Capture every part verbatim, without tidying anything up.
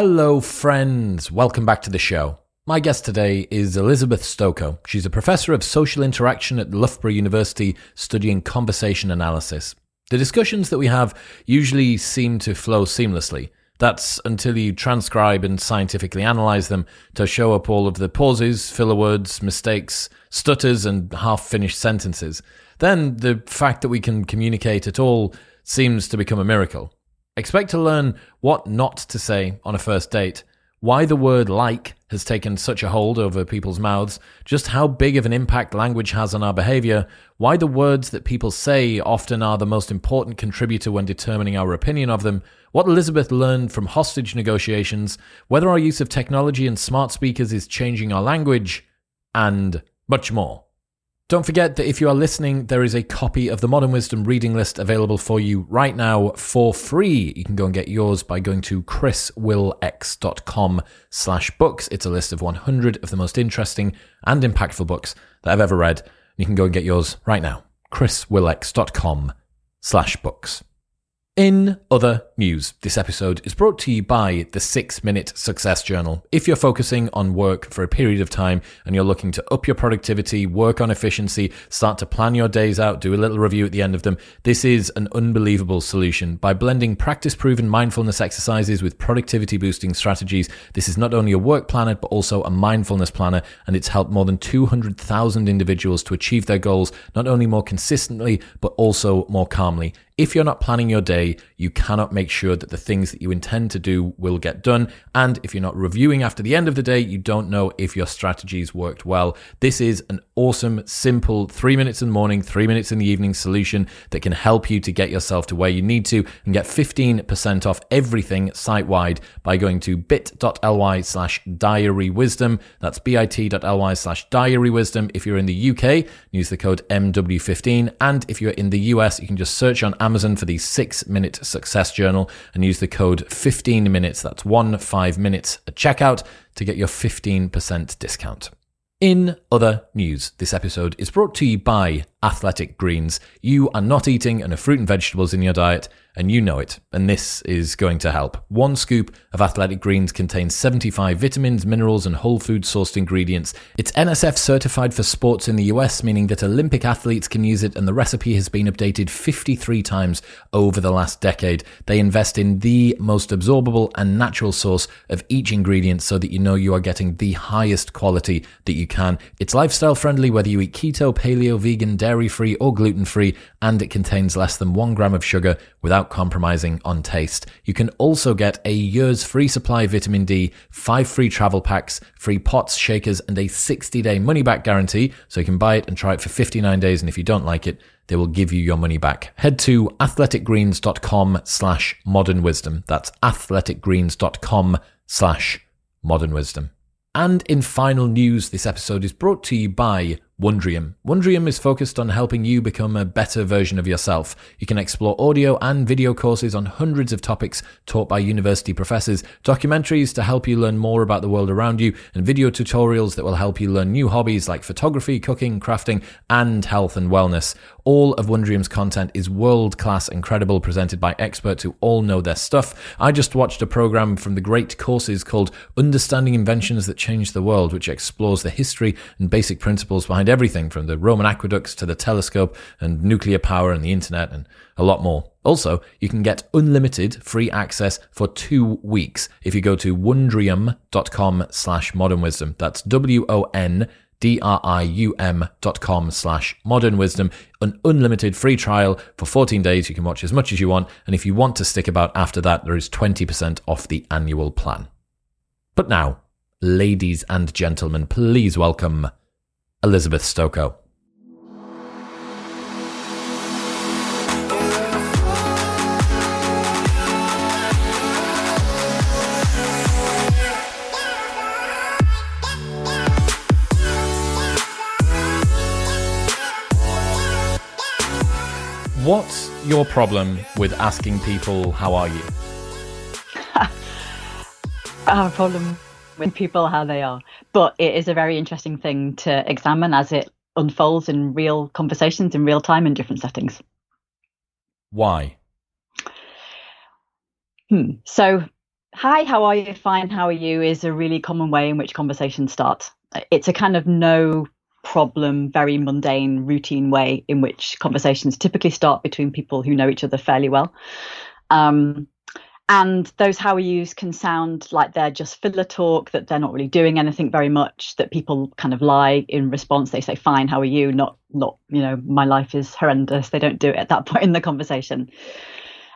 Hello friends, welcome back to the show. My guest today is Elizabeth Stokoe. She's a professor of social interaction at Loughborough University studying conversation analysis. The discussions that we have usually seem to flow seamlessly. That's until you transcribe and scientifically analyze them to show up all of the pauses, filler words, mistakes, stutters, and half-finished sentences. Then the fact that we can communicate at all seems to become a miracle. Expect to learn what not to say on a first date, why the word like has taken such a hold over people's mouths, just how big of an impact language has on our behavior, why the words that people say often are the most important contributor when determining our opinion of them, what Elizabeth learned from hostage negotiations, whether our use of technology and smart speakers is changing our language, and much more. Don't forget that if you are listening, there is a copy of the Modern Wisdom reading list available for you right now for free. You can go and get yours by going to chriswillx.com slash books. It's a list of one hundred of the most interesting and impactful books that I've ever read. You can go and get yours right now, chriswillx.com slash books. In other news, this episode is brought to you by the Six Minute Success Journal. If you're focusing on work for a period of time and you're looking to up your productivity, work on efficiency, start to plan your days out, do a little review at the end of them, this is an unbelievable solution. By blending practice-proven mindfulness exercises with productivity-boosting strategies, this is not only a work planner, but also a mindfulness planner, and it's helped more than two hundred thousand individuals to achieve their goals, not only more consistently, but also more calmly. If you're not planning your day, you cannot make sure that the things that you intend to do will get done. And if you're not reviewing after the end of the day, you don't know if your strategies worked well. This is an awesome, simple three minutes in the morning, three minutes in the evening solution that can help you to get yourself to where you need to and get fifteen percent off everything site-wide by going to bit.ly slash diarywisdom. That's bit.ly slash diarywisdom. If you're in the U K, use the code M W fifteen. And if you're in the U S, you can just search on Amazon for the Six Minute Success Journal and use the code fifteen minutes, that's one five minutes at checkout to get your fifteen percent discount. In other news, this episode is brought to you by Athletic Greens. You are not eating enough fruit and vegetables in your diet, and you know it, and this is going to help. One scoop of Athletic Greens contains seventy-five vitamins, minerals, and whole food sourced ingredients. It's N S F certified for sports in the U S, meaning that Olympic athletes can use it, and the recipe has been updated fifty-three times over the last decade. They invest in the most absorbable and natural source of each ingredient so that you know you are getting the highest quality that you can. It's lifestyle friendly whether you eat keto, paleo, vegan, dairy-free, or gluten-free, and it contains less than one gram of sugar without compromising on taste. You can also get a year's free supply of vitamin D, five free travel packs, free pots, shakers, and a sixty-day money-back guarantee, so you can buy it and try it for fifty-nine days, and if you don't like it, they will give you your money back. Head to athletic greens dot com slash modern wisdom. That's athletic greens dot com slash modern wisdom. And in final news, this episode is brought to you by Wondrium. Wondrium is focused on helping you become a better version of yourself. You can explore audio and video courses on hundreds of topics taught by university professors, documentaries to help you learn more about the world around you, and video tutorials that will help you learn new hobbies like photography, cooking, crafting, and health and wellness. All of Wondrium's content is world-class incredible, presented by experts who all know their stuff. I just watched a program from the Great Courses called Understanding Inventions That Changed the World, which explores the history and basic principles behind everything from the Roman aqueducts to the telescope and nuclear power and the internet and a lot more. Also, you can get unlimited free access for two weeks if you go to wondrium dot com slash modern wisdom. That's W O N D R I U M dot com slash modern wisdom. An unlimited free trial for fourteen days. You can watch as much as you want. And if you want to stick about after that, there is twenty percent off the annual plan. But now, ladies and gentlemen, please welcome Elizabeth Stokoe. What's your problem with asking people, how are you? Our problem with people how they are, but it is a very interesting thing to examine as it unfolds in real conversations in real time in different settings. Why? Hmm. So hi, how are you? Fine, how are you? Is a really common way in which conversations start. It's a kind of no problem, very mundane, routine way in which conversations typically start between people who know each other fairly well. Um, and those how are yous can sound like they're just filler talk, that they're not really doing anything very much, that people kind of lie in response. They say, fine, how are you? Not, not, you know, my life is horrendous. They don't do it at that point in the conversation.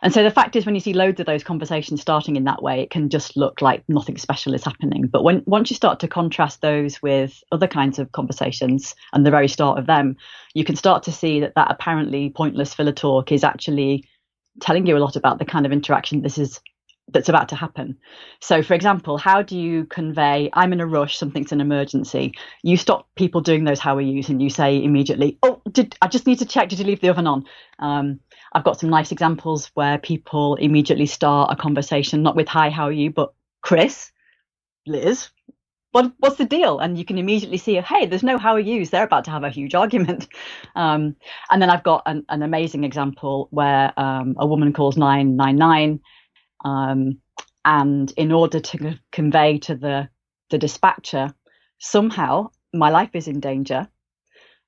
And so the fact is, when you see loads of those conversations starting in that way, it can just look like nothing special is happening. But when once you start to contrast those with other kinds of conversations and the very start of them, you can start to see that that apparently pointless filler talk is actually telling you a lot about the kind of interaction this is that's about to happen. So, for example, how do you convey, I'm in a rush, something's an emergency? You stop people doing those how are yous and you say immediately, oh, did, I just need to check, did you leave the oven on? Um, I've got some nice examples where people immediately start a conversation, not with hi, how are you, but Chris, Liz, what, what's the deal? And you can immediately see, hey, there's no how are yous. They're about to have a huge argument. Um, and then I've got an, an amazing example where um, a woman calls nine nine nine. Um, and in order to convey to the, the dispatcher, somehow my life is in danger,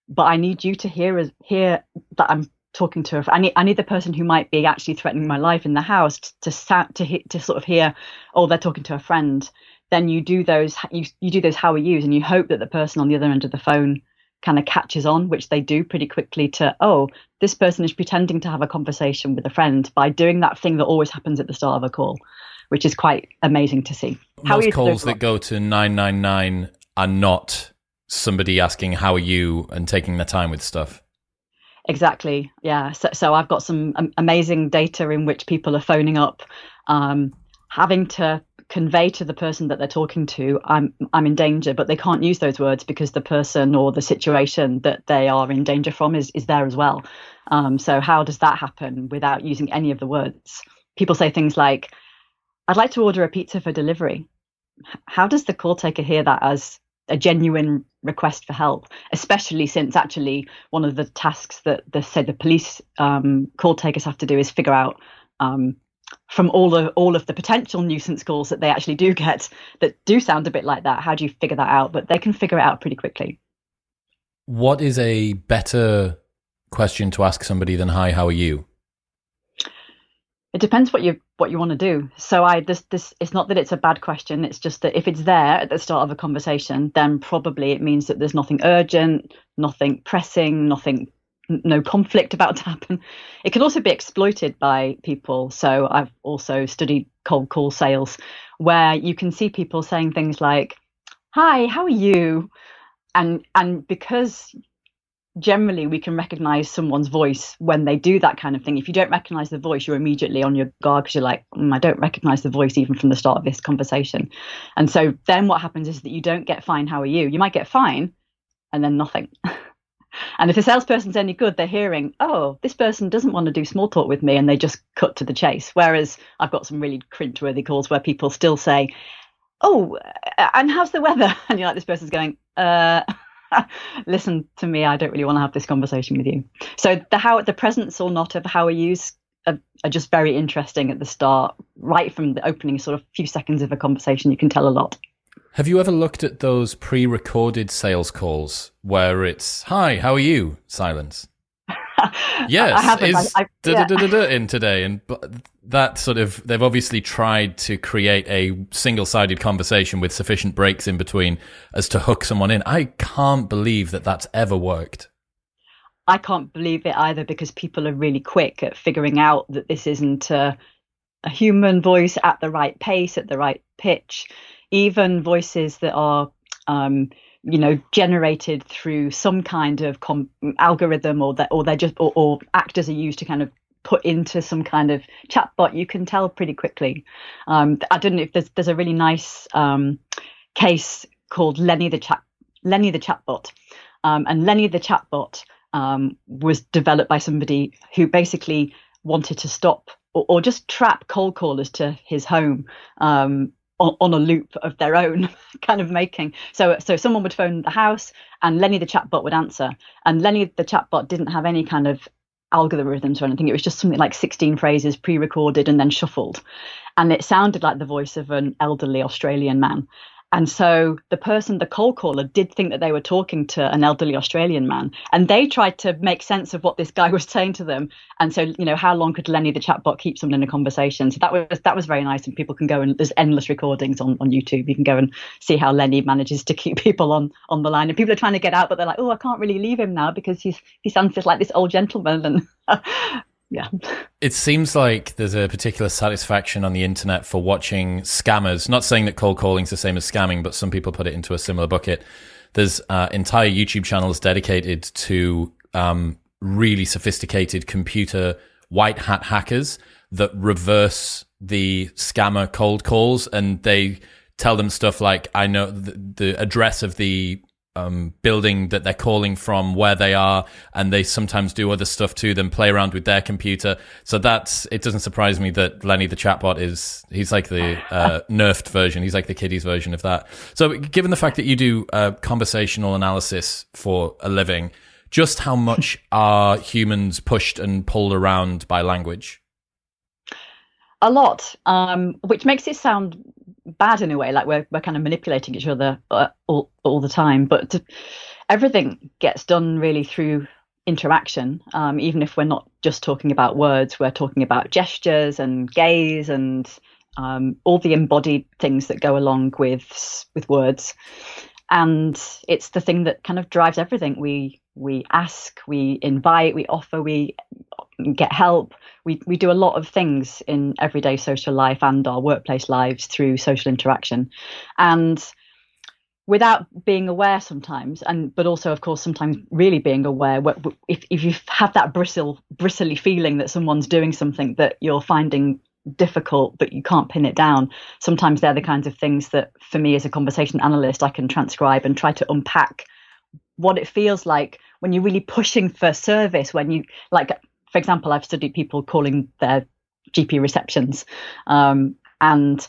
but I need you to hear, hear that I'm talking to her. I need, I need the person who might be actually threatening my life in the house to to, to, to sort of hear, oh, they're talking to a friend. Then you do those, you, you do those how are yous, and you hope that the person on the other end of the phone kind of catches on, which they do pretty quickly, to, oh, this person is pretending to have a conversation with a friend by doing that thing that always happens at the start of a call, which is quite amazing to see. How Most calls that go to nine nine nine are not somebody asking how are you and taking their time with stuff. Exactly. Yeah. So, so I've got some um, amazing data in which people are phoning up, um, having to convey to the person that they're talking to, I'm I'm in danger, but they can't use those words because the person or the situation that they are in danger from is, is there as well. Um, so how does that happen without using any of the words? People say things like, I'd like to order a pizza for delivery. How does the call taker hear that as a genuine request for help, especially since actually one of the tasks that the, say the police um, call takers have to do is figure out um, from all of all of the potential nuisance calls that they actually do get that do sound a bit like that. How do you figure that out? But they can figure it out pretty quickly. What is a better question to ask somebody than hi, how are you? It depends what you what you want to do. So I this this it's not that it's a bad question. It's just that if it's there at the start of a conversation, then probably it means that there's nothing urgent, nothing pressing, nothing no conflict about to happen. It can also be exploited by people. So I've also studied cold call sales, where you can see people saying things like, hi, how are you? And and because generally we can recognize someone's voice when they do that kind of thing. If you don't recognize the voice, you're immediately on your guard because you're like, mm, I don't recognize the voice even from the start of this conversation. And so then what happens is that you don't get fine, how are you? You might get fine and then nothing. And if the salesperson's any good, they're hearing, oh, this person doesn't want to do small talk with me, and they just cut to the chase. Whereas I've got some really cringeworthy calls where people still say, oh, and how's the weather? And you're like, this person's going, uh, listen to me, I don't really want to have this conversation with you. So the how, the presence or not of how are yous are, are just very interesting at the start, right from the opening sort of few seconds of a conversation. You can tell a lot. Have you ever looked at those pre-recorded sales calls where it's, hi, how are you? Silence. Yes, I haven't, is I, I, yeah. da, da, da, da, da in today. And that sort of, they've obviously tried to create a single-sided conversation with sufficient breaks in between as to hook someone in. I can't believe that that's ever worked. I can't believe it either, because people are really quick at figuring out that this isn't a, a human voice at the right pace, at the right pitch. Even voices that are, um, you know, generated through some kind of com- algorithm, or that, or they're just, or, or actors are used to kind of put into some kind of chatbot, you can tell pretty quickly. Um, I don't know if there's there's a really nice um, case called Lenny the chat Lenny the chatbot, um, and Lenny the chatbot um, was developed by somebody who basically wanted to stop or, or just trap cold callers to his home. Um, on a loop of their own kind of making. So so someone would phone the house and Lenny the chatbot would answer. And Lenny the chatbot didn't have any kind of algorithms or anything. It was just something like sixteen phrases pre-recorded and then shuffled. And it sounded like the voice of an elderly Australian man. And so the person, the cold caller, did think that they were talking to an elderly Australian man. And they tried to make sense of what this guy was saying to them. And so, you know, how long could Lenny the chatbot keep someone in a conversation? So that was that was very nice. And people can go and there's endless recordings on, on YouTube. You can go and see how Lenny manages to keep people on, on the line. And people are trying to get out, but they're like, oh, I can't really leave him now because he's, he sounds just like this old gentleman. And yeah. It seems like there's a particular satisfaction on the internet for watching scammers. Not saying that cold calling's the same as scamming, but some people put it into a similar bucket. There's uh, entire YouTube channels dedicated to um, really sophisticated computer white hat hackers that reverse the scammer cold calls, and they tell them stuff like, I know the, the address of the Um, building that they're calling from, where they are, and they sometimes do other stuff to them, play around with their computer. So that's, it doesn't surprise me that Lenny the chatbot is, he's like the uh, nerfed version. He's like the kiddies version of that. So given the fact that you do uh, conversational analysis for a living, just how much are humans pushed and pulled around by language? A lot, um, which makes it sound bad in a way, like we're we're kind of manipulating each other uh, all all the time. But to, everything gets done really through interaction. Um, even if we're not just talking about words, we're talking about gestures and gaze and um, all the embodied things that go along with with words. And it's the thing that kind of drives everything. We we ask, we invite, we offer, we get help. We we do a lot of things in everyday social life and our workplace lives through social interaction, and without being aware sometimes, and but also of course sometimes really being aware. If if you have that bristle bristly feeling that someone's doing something that you're finding difficult but you can't pin it down, sometimes they're the kinds of things that, for me as a conversation analyst, I can transcribe and try to unpack what it feels like when you're really pushing for service. When you, like, for example, I've studied people calling their G P receptions. Um, and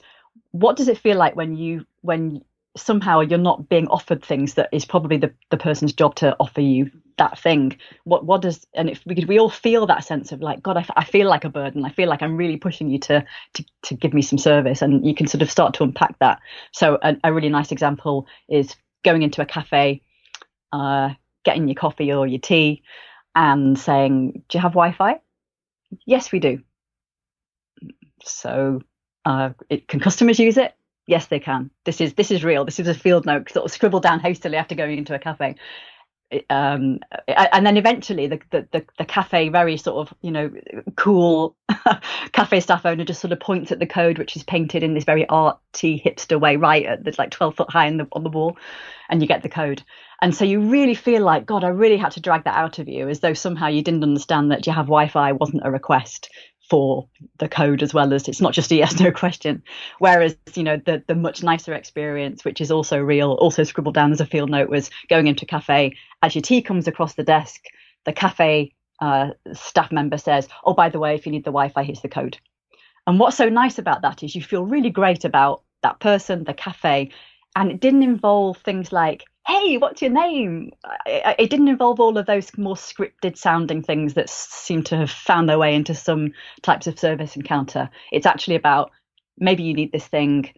what does it feel like when you, when somehow you're not being offered things that is probably the, the person's job to offer you that thing? What, what does, and if we could, we all feel that sense of like, God, I, f- I feel like a burden. I feel like I'm really pushing you to, to, to give me some service. And you can sort of start to unpack that. So a, a really nice example is going into a cafe, uh, getting your coffee or your tea, and saying, do you have Wi-Fi? Yes, we do. So uh, it, can customers use it? Yes, they can. This is this is real. This is a field note sort of scribbled down hastily after going into a cafe. Um, and then eventually the, the, the, the cafe, very sort of, you know, cool cafe staff owner just sort of points at the code, which is painted in this very arty hipster way, right at the, like twelve foot high in the, on the wall, and you get the code. And so you really feel like, God, I really had to drag that out of you, as though somehow you didn't understand that you have Wi-Fi wasn't a request for the code, as well as it's not just a yes no question. Whereas, you know, the the much nicer experience, which is also real, also scribbled down as a field note, was going into a cafe. As your tea comes across the desk, the cafe uh, staff member says, oh, by the way, if you need the Wi-Fi, here's the code. And what's so nice about that is you feel really great about that person, the cafe, and it didn't involve things like, hey, what's your name? It didn't involve all of those more scripted sounding things that seem to have found their way into some types of service encounter. It's actually about, maybe you need this thing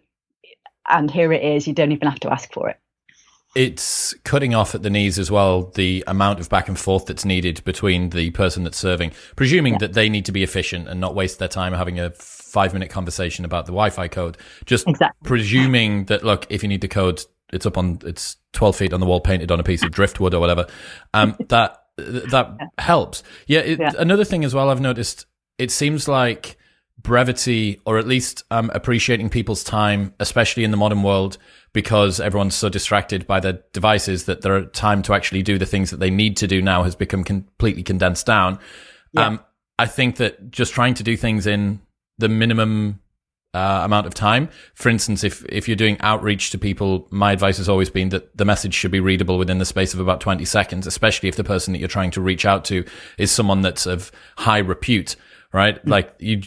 and here it is. You don't even have to ask for it. It's cutting off at the knees as well, the amount of back and forth that's needed between the person that's serving, presuming yeah. that they need to be efficient and not waste their time having a five-minute conversation about the Wi-Fi code. Just exactly. Presuming that, look, if you need the code, it's up on, it's twelve feet on the wall painted on a piece of driftwood or whatever. Um, that, that yeah. helps. Yeah, it, yeah. Another thing as well I've noticed, it seems like brevity, or at least um, appreciating people's time, especially in the modern world, because everyone's so distracted by their devices that their time to actually do the things that they need to do now has become completely condensed down. Yeah. Um, I think that just trying to do things in the minimum Uh, amount of time. For instance, if if you're doing outreach to people, my advice has always been that the message should be readable within the space of about twenty seconds, especially if the person that you're trying to reach out to is someone that's of high repute, right? Mm-hmm. Like you,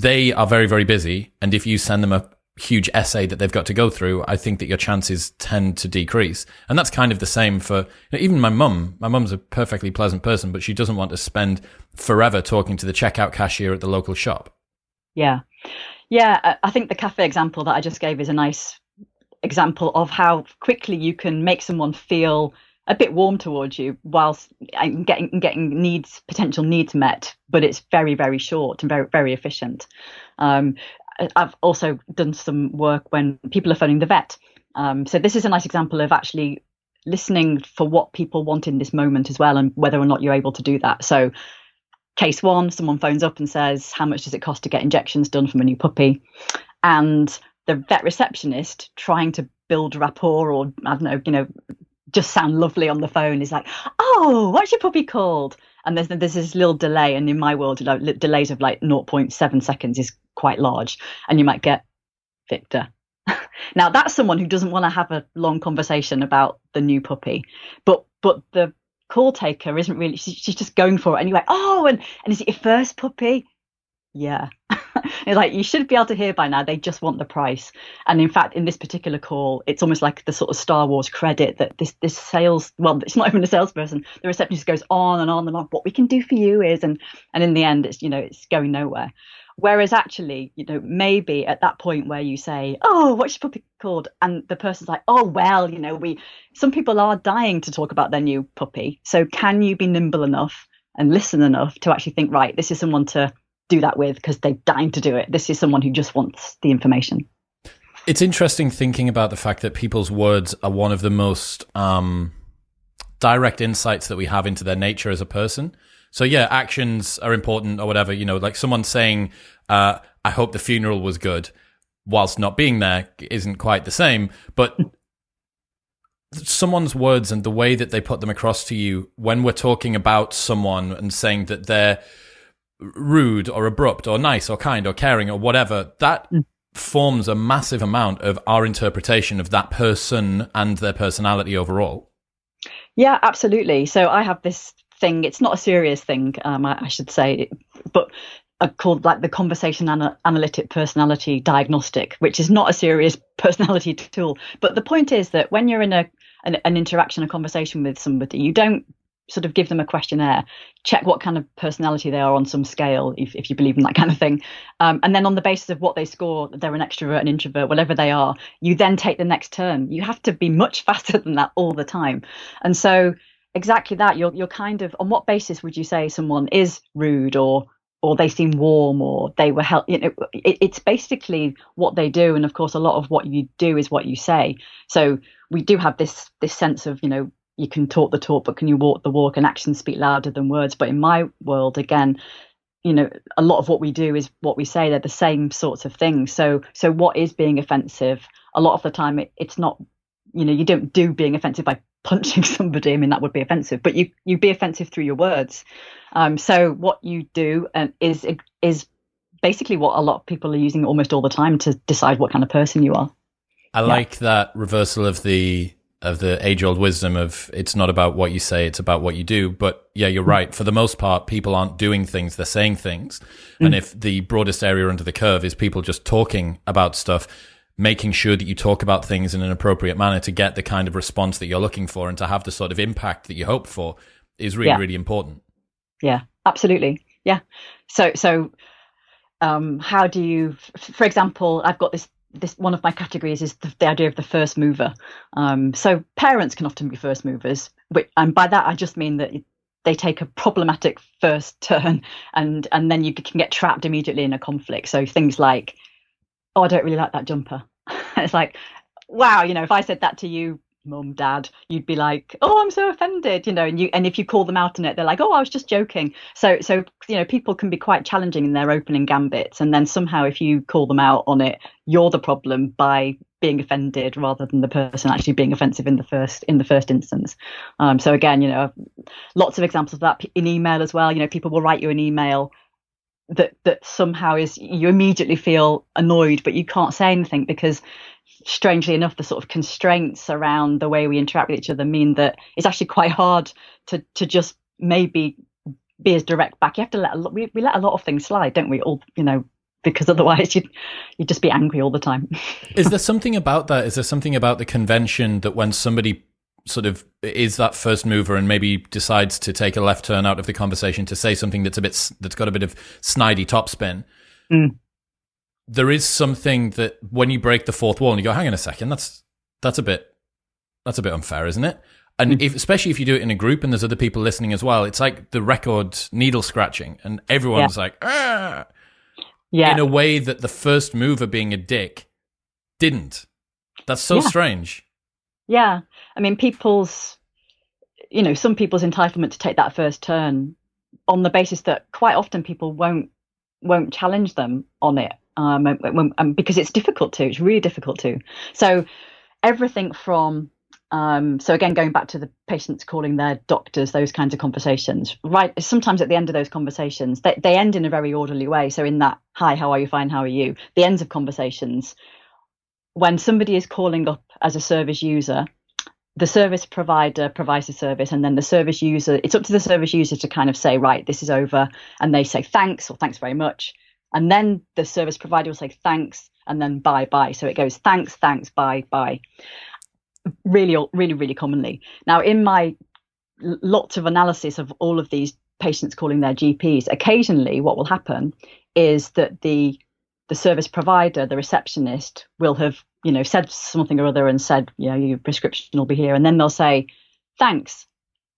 they are very, very busy. And if you send them a huge essay that they've got to go through, I think that your chances tend to decrease. And that's kind of the same for, you know, even my mum. My mum's a perfectly pleasant person, but she doesn't want to spend forever talking to the checkout cashier at the local shop. Yeah. Yeah. I think the cafe example that I just gave is a nice example of how quickly you can make someone feel a bit warm towards you whilst getting getting needs, potential needs met, but it's very, very short and very, very efficient. Um, I've also done some work when people are phoning the vet. Um, so this is a nice example of actually listening for what people want in this moment as well, and whether or not you're able to do that. So case one, someone phones up and says, how much does it cost to get injections done from a new puppy? And the vet receptionist, trying to build rapport, or I don't know, you know, just sound lovely on the phone, is like, oh, what's your puppy called? And there's, there's this little delay. And in my world, like, delays of like zero point seven seconds is quite large. And you might get Victor. Now, that's someone who doesn't want to have a long conversation about the new puppy. But but the call taker isn't really, she, she's just going for it. And you're like, oh, and, and is it your first puppy? Yeah. It's like, you should be able to hear by now, they just want the price. And in fact, in this particular call, it's almost like the sort of Star Wars credit that this this sales, well, it's not even a salesperson, the receptionist goes on and on and on, what we can do for you is, and and in the end, it's, you know, it's going nowhere. Whereas actually, you know, maybe at that point where you say, oh, what's your puppy called? And the person's like, oh, well, you know, we, some people are dying to talk about their new puppy. So can you be nimble enough and listen enough to actually think, right, this is someone to do that with because they're dying to do it. This is someone who just wants the information. It's interesting thinking about the fact that people's words are one of the most um, direct insights that we have into their nature as a person. So yeah, actions are important or whatever, you know, like someone saying, uh, I hope the funeral was good whilst not being there isn't quite the same, but someone's words and the way that they put them across to you when we're talking about someone and saying that they're rude or abrupt or nice or kind or caring or whatever, that mm. forms a massive amount of our interpretation of that person and their personality overall. Yeah, absolutely. So I have this thing, it's not a serious thing, um, I, I should say, but uh, called like the conversation ana- analytic personality diagnostic, which is not a serious personality t- tool. But the point is that when you're in a an, an interaction, a conversation with somebody, you don't sort of give them a questionnaire, check what kind of personality they are on some scale, if, if you believe in that kind of thing. Um, and then on the basis of what they score, they're an extrovert, an introvert, whatever they are, you then take the next turn. You have to be much faster than that all the time. And so exactly that, you're you're kind of, on what basis would you say someone is rude or or they seem warm or they were help, you know, it, it's basically what they do. And of course, a lot of what you do is what you say. So we do have this this sense of, you know, you can talk the talk, but can you walk the walk, and actions speak louder than words. But in my world, again, you know, a lot of what we do is what we say. They're the same sorts of things. So so what is being offensive? A lot of the time it, it's not, you know, you don't do being offensive by punching somebody. I mean, that would be offensive, but you, you be offensive through your words. Um, so what you do um, is is basically what a lot of people are using almost all the time to decide what kind of person you are. I yeah. like that reversal of the... of the age-old wisdom of it's not about what you say, it's about what you do. But yeah, you're right. For the most part, people aren't doing things, they're saying things. Mm. And if the broadest area under the curve is people just talking about stuff, making sure that you talk about things in an appropriate manner to get the kind of response that you're looking for and to have the sort of impact that you hope for is really, yeah. really important. Yeah, absolutely. Yeah. So, so um, how do you, for example, I've got this This one of my categories is the, the idea of the first mover. Um, so parents can often be first movers, which, and by that I just mean that they take a problematic first turn, and and then you can get trapped immediately in a conflict. So things like, "Oh, I don't really like that jumper." It's like, wow, you know, if I said that to you, Mum, Dad, you'd be like, "Oh, I'm so offended," you know. And you and if you call them out on it, they're like, "Oh, I was just joking." So so you know, people can be quite challenging in their opening gambits, and then somehow if you call them out on it, you're the problem by being offended rather than the person actually being offensive in the first in the first instance. Um, so again, you know, lots of examples of that in email as well. You know, people will write you an email that that somehow is, you immediately feel annoyed, but you can't say anything because, strangely enough, the sort of constraints around the way we interact with each other mean that it's actually quite hard to to just maybe be as direct back. You have to let a lot, we, we let a lot of things slide, don't we? All, you know, because otherwise you'd, you'd just be angry all the time. Is there something about that? Is there something about the convention that when somebody sort of is that first mover and maybe decides to take a left turn out of the conversation to say something that's a bit, that's got a bit of snidey topspin, mm. there is something that when you break the fourth wall and you go, hang on a second, that's that's a bit that's a bit unfair, isn't it? And mm. if, especially if you do it in a group and there's other people listening as well, it's like the record needle scratching and everyone's yeah. like, ah, yeah. in a way that the first mover being a dick didn't. That's so yeah. strange. Yeah. I mean, people's, you know, some people's entitlement to take that first turn on the basis that quite often people won't won't challenge them on it um, when, um, because it's difficult to. It's really difficult to. So everything from, um, so again, going back to the patients calling their doctors, those kinds of conversations, right? Sometimes at the end of those conversations, they, they end in a very orderly way. So in that, hi, how are you? Fine, how are you? The ends of conversations, when somebody is calling up as a service user, the service provider provides a service, and then the service user, it's up to the service user to kind of say, right, this is over. And they say thanks or thanks very much. And then the service provider will say thanks and then bye bye. So it goes thanks, thanks, bye, bye. Really, really, really commonly. Now, in my lots of analysis of all of these patients calling their G Ps, occasionally what will happen is that the the service provider, the receptionist, will have, you know, said something or other and said, you know, your prescription will be here. And then they'll say, thanks.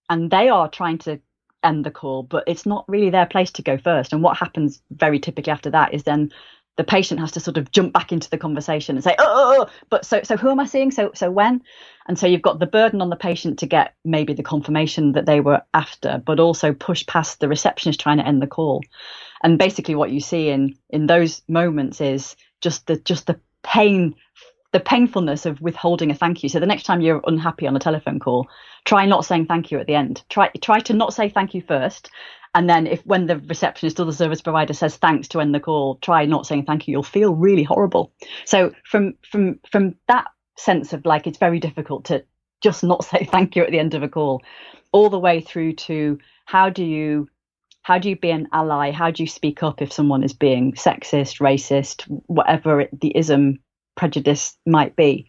And they are trying to end the call, but it's not really their place to go first. And what happens very typically after that is then the patient has to sort of jump back into the conversation and say, oh, but so so who am I seeing? So so when? And so you've got the burden on the patient to get maybe the confirmation that they were after, but also push past the receptionist trying to end the call. And basically what you see in in those moments is just the just the pain, the painfulness of withholding a thank you. So the next time you're unhappy on a telephone call, try not saying thank you at the end. Try try to not say thank you first. And then if when the receptionist or the service provider says thanks to end the call, try not saying thank you. You'll feel really horrible. So from from from that sense of like, it's very difficult to just not say thank you at the end of a call, all the way through to how do you how do you be an ally? How do you speak up if someone is being sexist, racist, whatever it, the ism prejudice might be?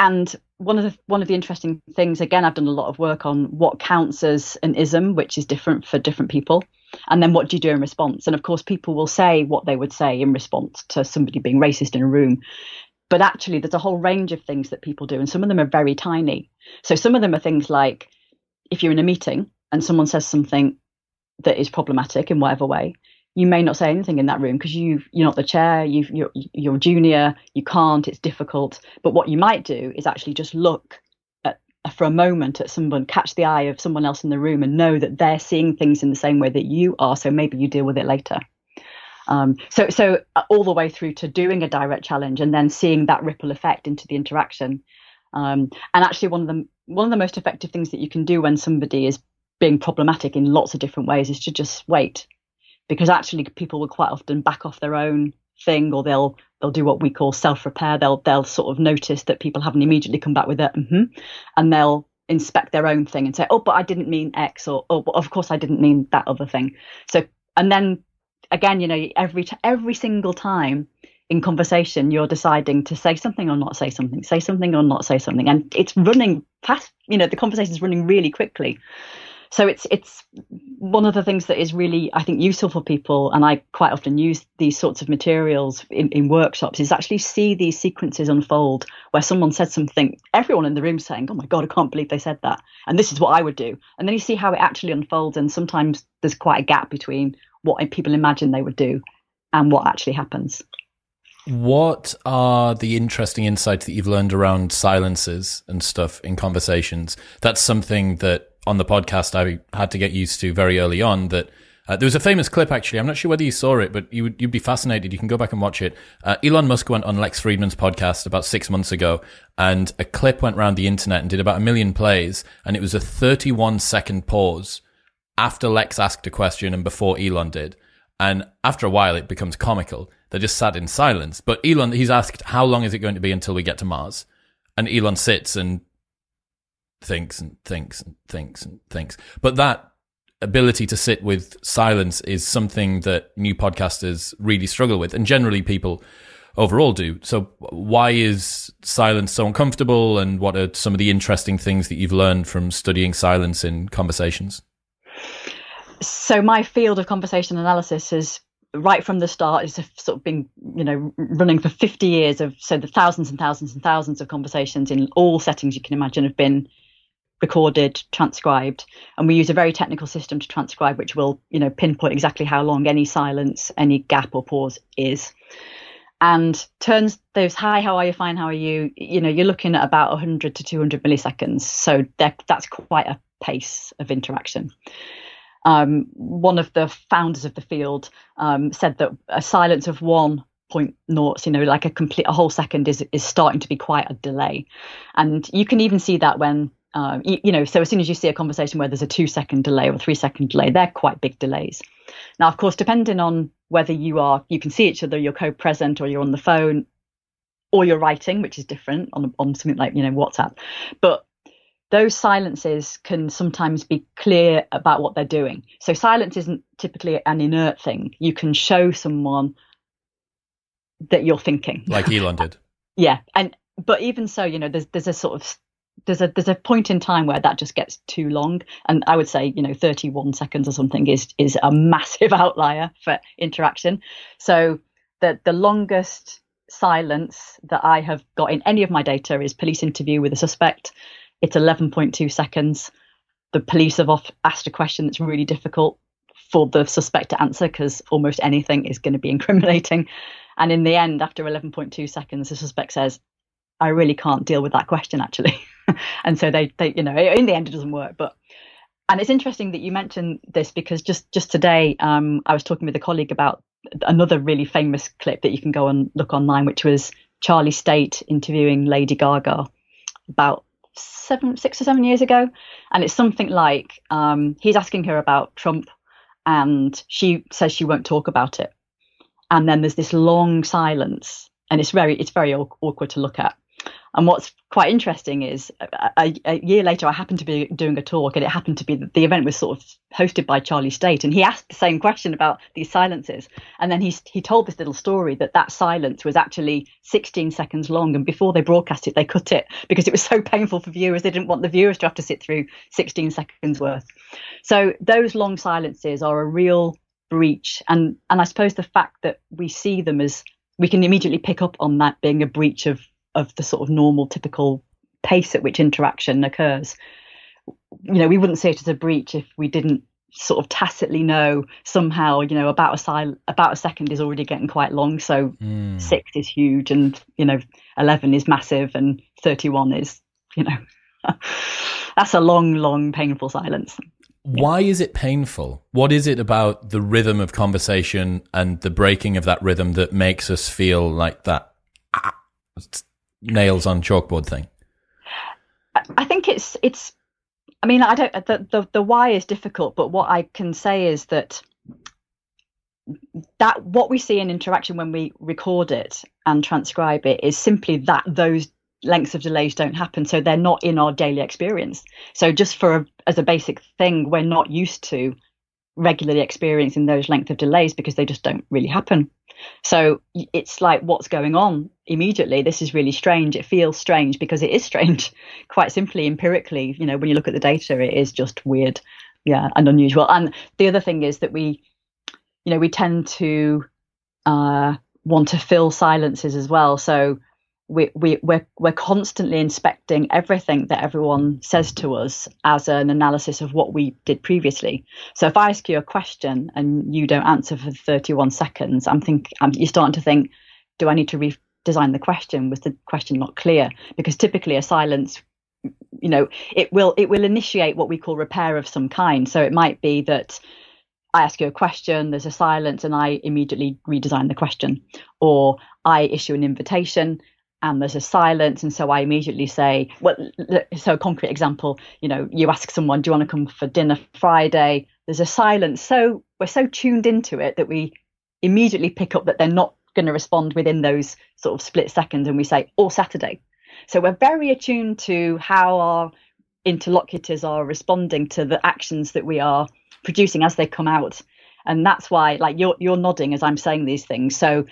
And one of the one of the interesting things, again, I've done a lot of work on what counts as an ism, which is different for different people. And then what do you do in response? And of course, people will say what they would say in response to somebody being racist in a room. But actually, there's a whole range of things that people do. And some of them are very tiny. So some of them are things like if you're in a meeting and someone says something that is problematic in whatever way, you may not say anything in that room because you you're not the chair, you've, you're you're junior, you can't, it's difficult. But what you might do is actually just look at, for a moment at someone, catch the eye of someone else in the room and know that they're seeing things in the same way that you are. So maybe you deal with it later. Um, so so all the way through to doing a direct challenge and then seeing that ripple effect into the interaction. Um, and actually, one of the one of the most effective things that you can do when somebody is being problematic in lots of different ways is to just wait. Because actually, people will quite often back off their own thing, or they'll they'll do what we call self-repair. They'll they'll sort of notice that people haven't immediately come back with it, mm-hmm, and they'll inspect their own thing and say, "Oh, but I didn't mean X," or "Oh, but of course I didn't mean that other thing." So, and then again, you know, every t- every single time in conversation, you're deciding to say something or not say something, say something or not say something, and it's running fast. You know, the conversation is running really quickly. So it's it's one of the things that is really, I think, useful for people. And I quite often use these sorts of materials in, in workshops is actually see these sequences unfold where someone said something, everyone in the room saying, oh, my God, I can't believe they said that. And this is what I would do. And then you see how it actually unfolds. And sometimes there's quite a gap between what people imagine they would do and what actually happens. What are the interesting insights that you've learned around silences and stuff in conversations? That's something that on the podcast I had to get used to very early on. That uh, there was a famous clip, actually. I'm not sure whether you saw it, but you would, you'd be fascinated. You can go back and watch it. Uh, Elon Musk went on Lex Friedman's podcast about six months ago, and a clip went around the internet and did about a million plays. And it was a thirty-one second pause after Lex asked a question and before Elon did. And after a while, it becomes comical. They just sat in silence. But Elon, he's asked, how long is it going to be until we get to Mars? And Elon sits and thinks and thinks and thinks and thinks. But that ability to sit with silence is something that new podcasters really struggle with, and generally people overall do. So why is silence so uncomfortable, and what are some of the interesting things that you've learned from studying silence in conversations? So my field of conversation analysis is right from the start, it's sort of been, you know, running for fifty years of, so the thousands and thousands and thousands of conversations in all settings you can imagine have been recorded, transcribed, and we use a very technical system to transcribe, which will, you know, pinpoint exactly how long any silence, any gap or pause is, and turns those hi, how are you, fine, how are you, you know, you're looking at about one hundred to two hundred milliseconds. So that's quite a pace of interaction. Um, one of the founders of the field um, said that a silence of one point noughts, you know, like a complete a whole second is is starting to be quite a delay, and you can even see that when. Uh, you, you know, so as soon as you see a conversation where there's a two second delay or three second delay, they're quite big delays. Now, of course, depending on whether you are, you can see each other, you're co-present, or you're on the phone, or you're writing, which is different on, on something like, you know, WhatsApp. But those silences can sometimes be clear about what they're doing. So silence isn't typically an inert thing. You can show someone that you're thinking. Like Elon did. Yeah. And, but even so, you know, there's, there's a sort of, There's a there's a point in time where that just gets too long, and I would say, you know, thirty-one seconds or something is is a massive outlier for interaction. So the the longest silence that I have got in any of my data is police interview with a suspect. It's eleven point two seconds. The police have off asked a question that's really difficult for the suspect to answer because almost anything is going to be incriminating, and in the end, after eleven point two seconds, the suspect says, I really can't deal with that question, actually. And so they, they, you know, in the end, it doesn't work. But, and it's interesting that you mentioned this, because just, just today, um, I was talking with a colleague about another really famous clip that you can go and look online, which was Charlie Stahl interviewing Lady Gaga about seven, six or seven years ago. And it's something like, um, he's asking her about Trump, and she says she won't talk about it. And then there's this long silence, and it's very, it's very awkward to look at. And what's quite interesting is a, a year later, I happened to be doing a talk, and it happened to be that the event was sort of hosted by Charlie Stahl. And he asked the same question about these silences. And then he, he told this little story that that silence was actually sixteen seconds long. And before they broadcast it, they cut it because it was so painful for viewers. They didn't want the viewers to have to sit through sixteen seconds worth. So those long silences are a real breach. And, and I suppose the fact that we see them as, we can immediately pick up on that being a breach of of the sort of normal, typical pace at which interaction occurs. You know, we wouldn't see it as a breach if we didn't sort of tacitly know somehow, you know, about a sil- about a second is already getting quite long. So mm. six is huge, and, you know, eleven is massive, and thirty-one is, you know, that's a long, long, painful silence. Why is it painful? What is it about the rhythm of conversation and the breaking of that rhythm that makes us feel like that ah, nails on chalkboard thing? I think it's it's I mean I don't the, the the why is difficult, but what I can say is that that what we see in interaction when we record it and transcribe it is simply that those lengths of delays don't happen, so they're not in our daily experience. So just for a, as a basic thing, we're not used to regularly experiencing those length of delays because they just don't really happen. So it's like, what's going on immediately? This is really strange. It feels strange because it is strange, quite simply, empirically. You know, when you look at the data, it is just weird, yeah, and unusual. And the other thing is that we, you know, we tend to uh, want to fill silences as well. So we we we're we're constantly inspecting everything that everyone says to us as an analysis of what we did previously. So if I ask you a question and you don't answer for thirty-one seconds, I'm think I'm, you're starting to think, do I need to redesign the question? Was the question not clear? Because typically a silence, you know, it will it will initiate what we call repair of some kind. So it might be that I ask you a question, there's a silence, and I immediately redesign the question, or I issue an invitation and there's a silence, and so I immediately say, well, so a concrete example, you know, you ask someone, do you want to come for dinner Friday? There's a silence. So we're so tuned into it that we immediately pick up that they're not going to respond within those sort of split seconds, and we say, or Saturday. So we're very attuned to how our interlocutors are responding to the actions that we are producing as they come out. And that's why, like, you're you're nodding as I'm saying these things. So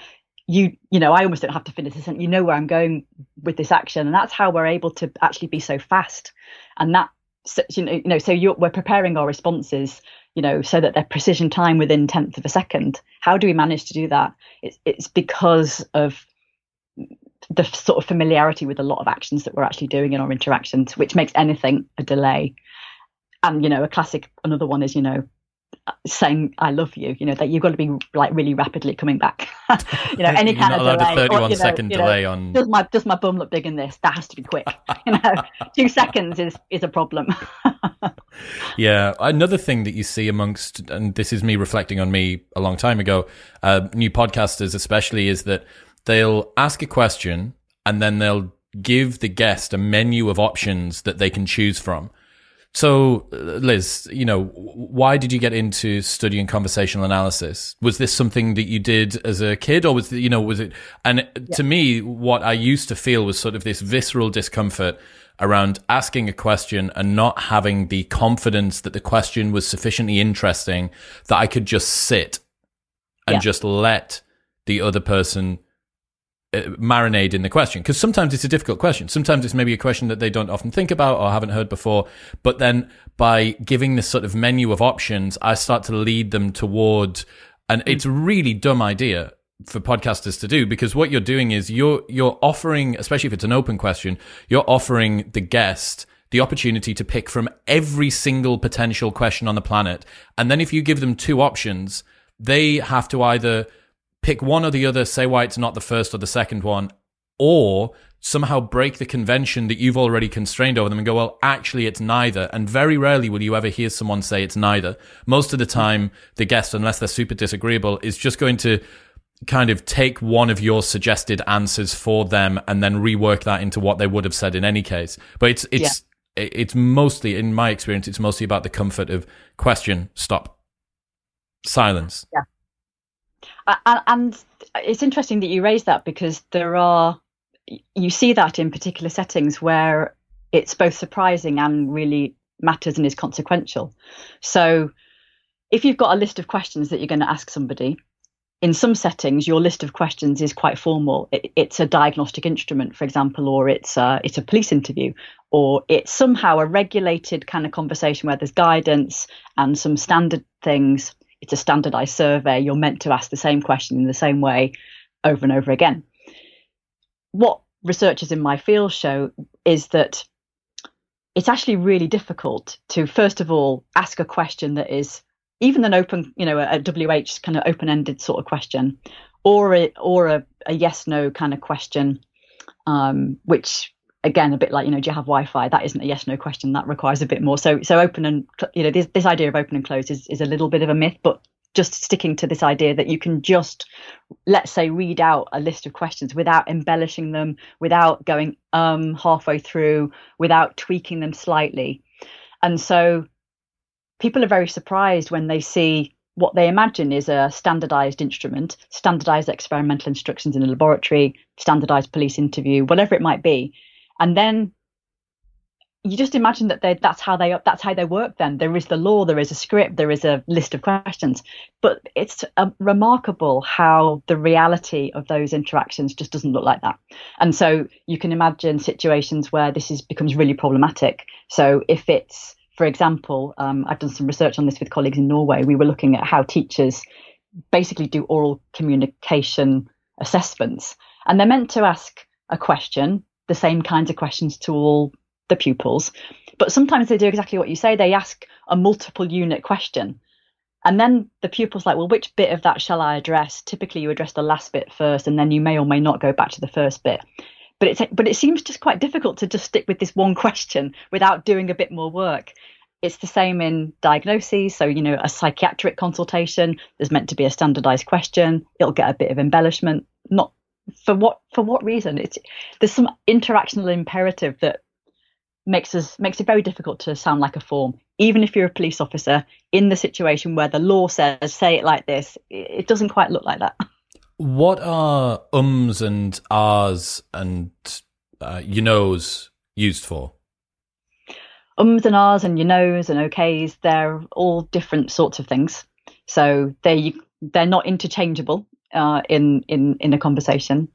you you know, I almost don't have to finish this, and you know where I'm going with this action. And that's how we're able to actually be so fast. And that, so, you know, you know so you're, we're preparing our responses, you know, so that they're precision time within tenth of a second. How do we manage to do that? It's, it's because of the sort of familiarity with a lot of actions that we're actually doing in our interactions, which makes anything a delay. And, you know, a classic, another one is, you know, saying I love you, you know, that you've got to be like really rapidly coming back. You know, any kind of delay, thirty-one or, you know, second you know, delay on does my does my bum look big in this? That has to be quick. You know, two seconds is is a problem. Yeah, another thing that you see amongst, and this is me reflecting on me a long time ago, uh, new podcasters especially, is that they'll ask a question and then they'll give the guest a menu of options that they can choose from. So, Liz, you know, why did you get into studying conversational analysis? Was this something that you did as a kid, or was the, you know, was it? And yeah. to me, what I used to feel was sort of this visceral discomfort around asking a question and not having the confidence that the question was sufficiently interesting that I could just sit and yeah. just let the other person marinade in the question, because sometimes it's a difficult question. Sometimes it's maybe a question that they don't often think about or haven't heard before. But then by giving this sort of menu of options, I start to lead them towards, and it's a really dumb idea for podcasters to do, because what you're doing is you're, you're offering, especially if it's an open question, you're offering the guest the opportunity to pick from every single potential question on the planet. And then if you give them two options, they have to either pick one or the other, say why it's not the first or the second one, or somehow break the convention that you've already constrained over them and go, well, actually, it's neither. And very rarely will you ever hear someone say it's neither. Most of the time, the guest, unless they're super disagreeable, is just going to kind of take one of your suggested answers for them and then rework that into what they would have said in any case. But it's it's yeah. it's mostly, in my experience, it's mostly about the comfort of question, stop, silence. Yeah. And it's interesting that you raise that, because there are, you see that in particular settings where it's both surprising and really matters and is consequential. So if you've got a list of questions that you're going to ask somebody, in some settings, your list of questions is quite formal. It's a diagnostic instrument, for example, or it's a, it's a police interview, or it's somehow a regulated kind of conversation where there's guidance and some standard things. It's a standardized survey. You're meant to ask the same question in the same way over and over again. What researchers in my field show is that it's actually really difficult to, first of all, ask a question that is even an open, you know, a, a W H kind of open-ended sort of question, or a, or a, a yes-no kind of question, um, which, again, a bit like, you know, do you have Wi-Fi? That isn't a yes/no question. That requires a bit more. So, so open and, you know, this this idea of open and closed is, is a little bit of a myth. But just sticking to this idea that you can just, let's say, read out a list of questions without embellishing them, without going um halfway through, without tweaking them slightly, and so people are very surprised when they see what they imagine is a standardized instrument, standardized experimental instructions in a laboratory, standardized police interview, whatever it might be. And then you just imagine that they, that's how they that's how they work. Then there is the law, there is a script, there is a list of questions. But it's uh, remarkable how the reality of those interactions just doesn't look like that. And so you can imagine situations where this is becomes really problematic. So if it's, for example, um, I've done some research on this with colleagues in Norway. We were looking at how teachers basically do oral communication assessments, and they're meant to ask a question, the same kinds of questions to all the pupils. But sometimes they do exactly what you say. They ask a multiple unit question. And then the pupil's like, well, which bit of that shall I address? Typically, you address the last bit first, and then you may or may not go back to the first bit. But it's, but it seems just quite difficult to just stick with this one question without doing a bit more work. It's the same in diagnoses. So, you know, a psychiatric consultation, there's meant to be a standardized question. It'll get a bit of embellishment, not For what for what reason? It's there's some interactional imperative that makes us makes it very difficult to sound like a form. Even if you're a police officer in the situation where the law says say it like this, it doesn't quite look like that. What are ums and ahs and uh, you knows used for? ums and ahs and your no's and okays, they're all different sorts of things. So they, they're not interchangeable uh, in, in, in a conversation.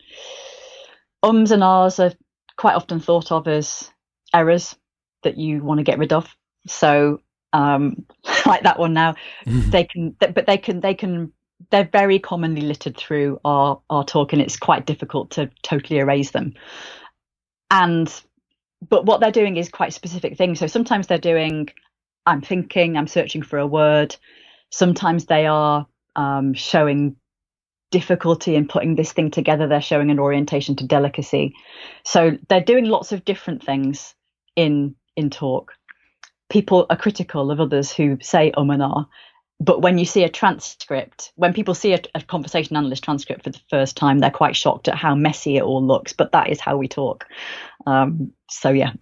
Ums and ahs are quite often thought of as errors that you want to get rid of. So um, like that one now, they can, but they can, they can, they're very commonly littered through our, our talk, and it's quite difficult to totally erase them. And, but what they're doing is quite specific things. So sometimes they're doing, I'm thinking, I'm searching for a word. Sometimes they are um, showing difficulty in putting this thing together. They're showing an orientation to delicacy. So they're doing lots of different things in in talk. People are critical of others who say um and ah. But when you see a transcript, when people see a, a conversation analyst transcript for the first time, they're quite shocked at how messy it all looks. But that is how we talk. Um, so, yeah,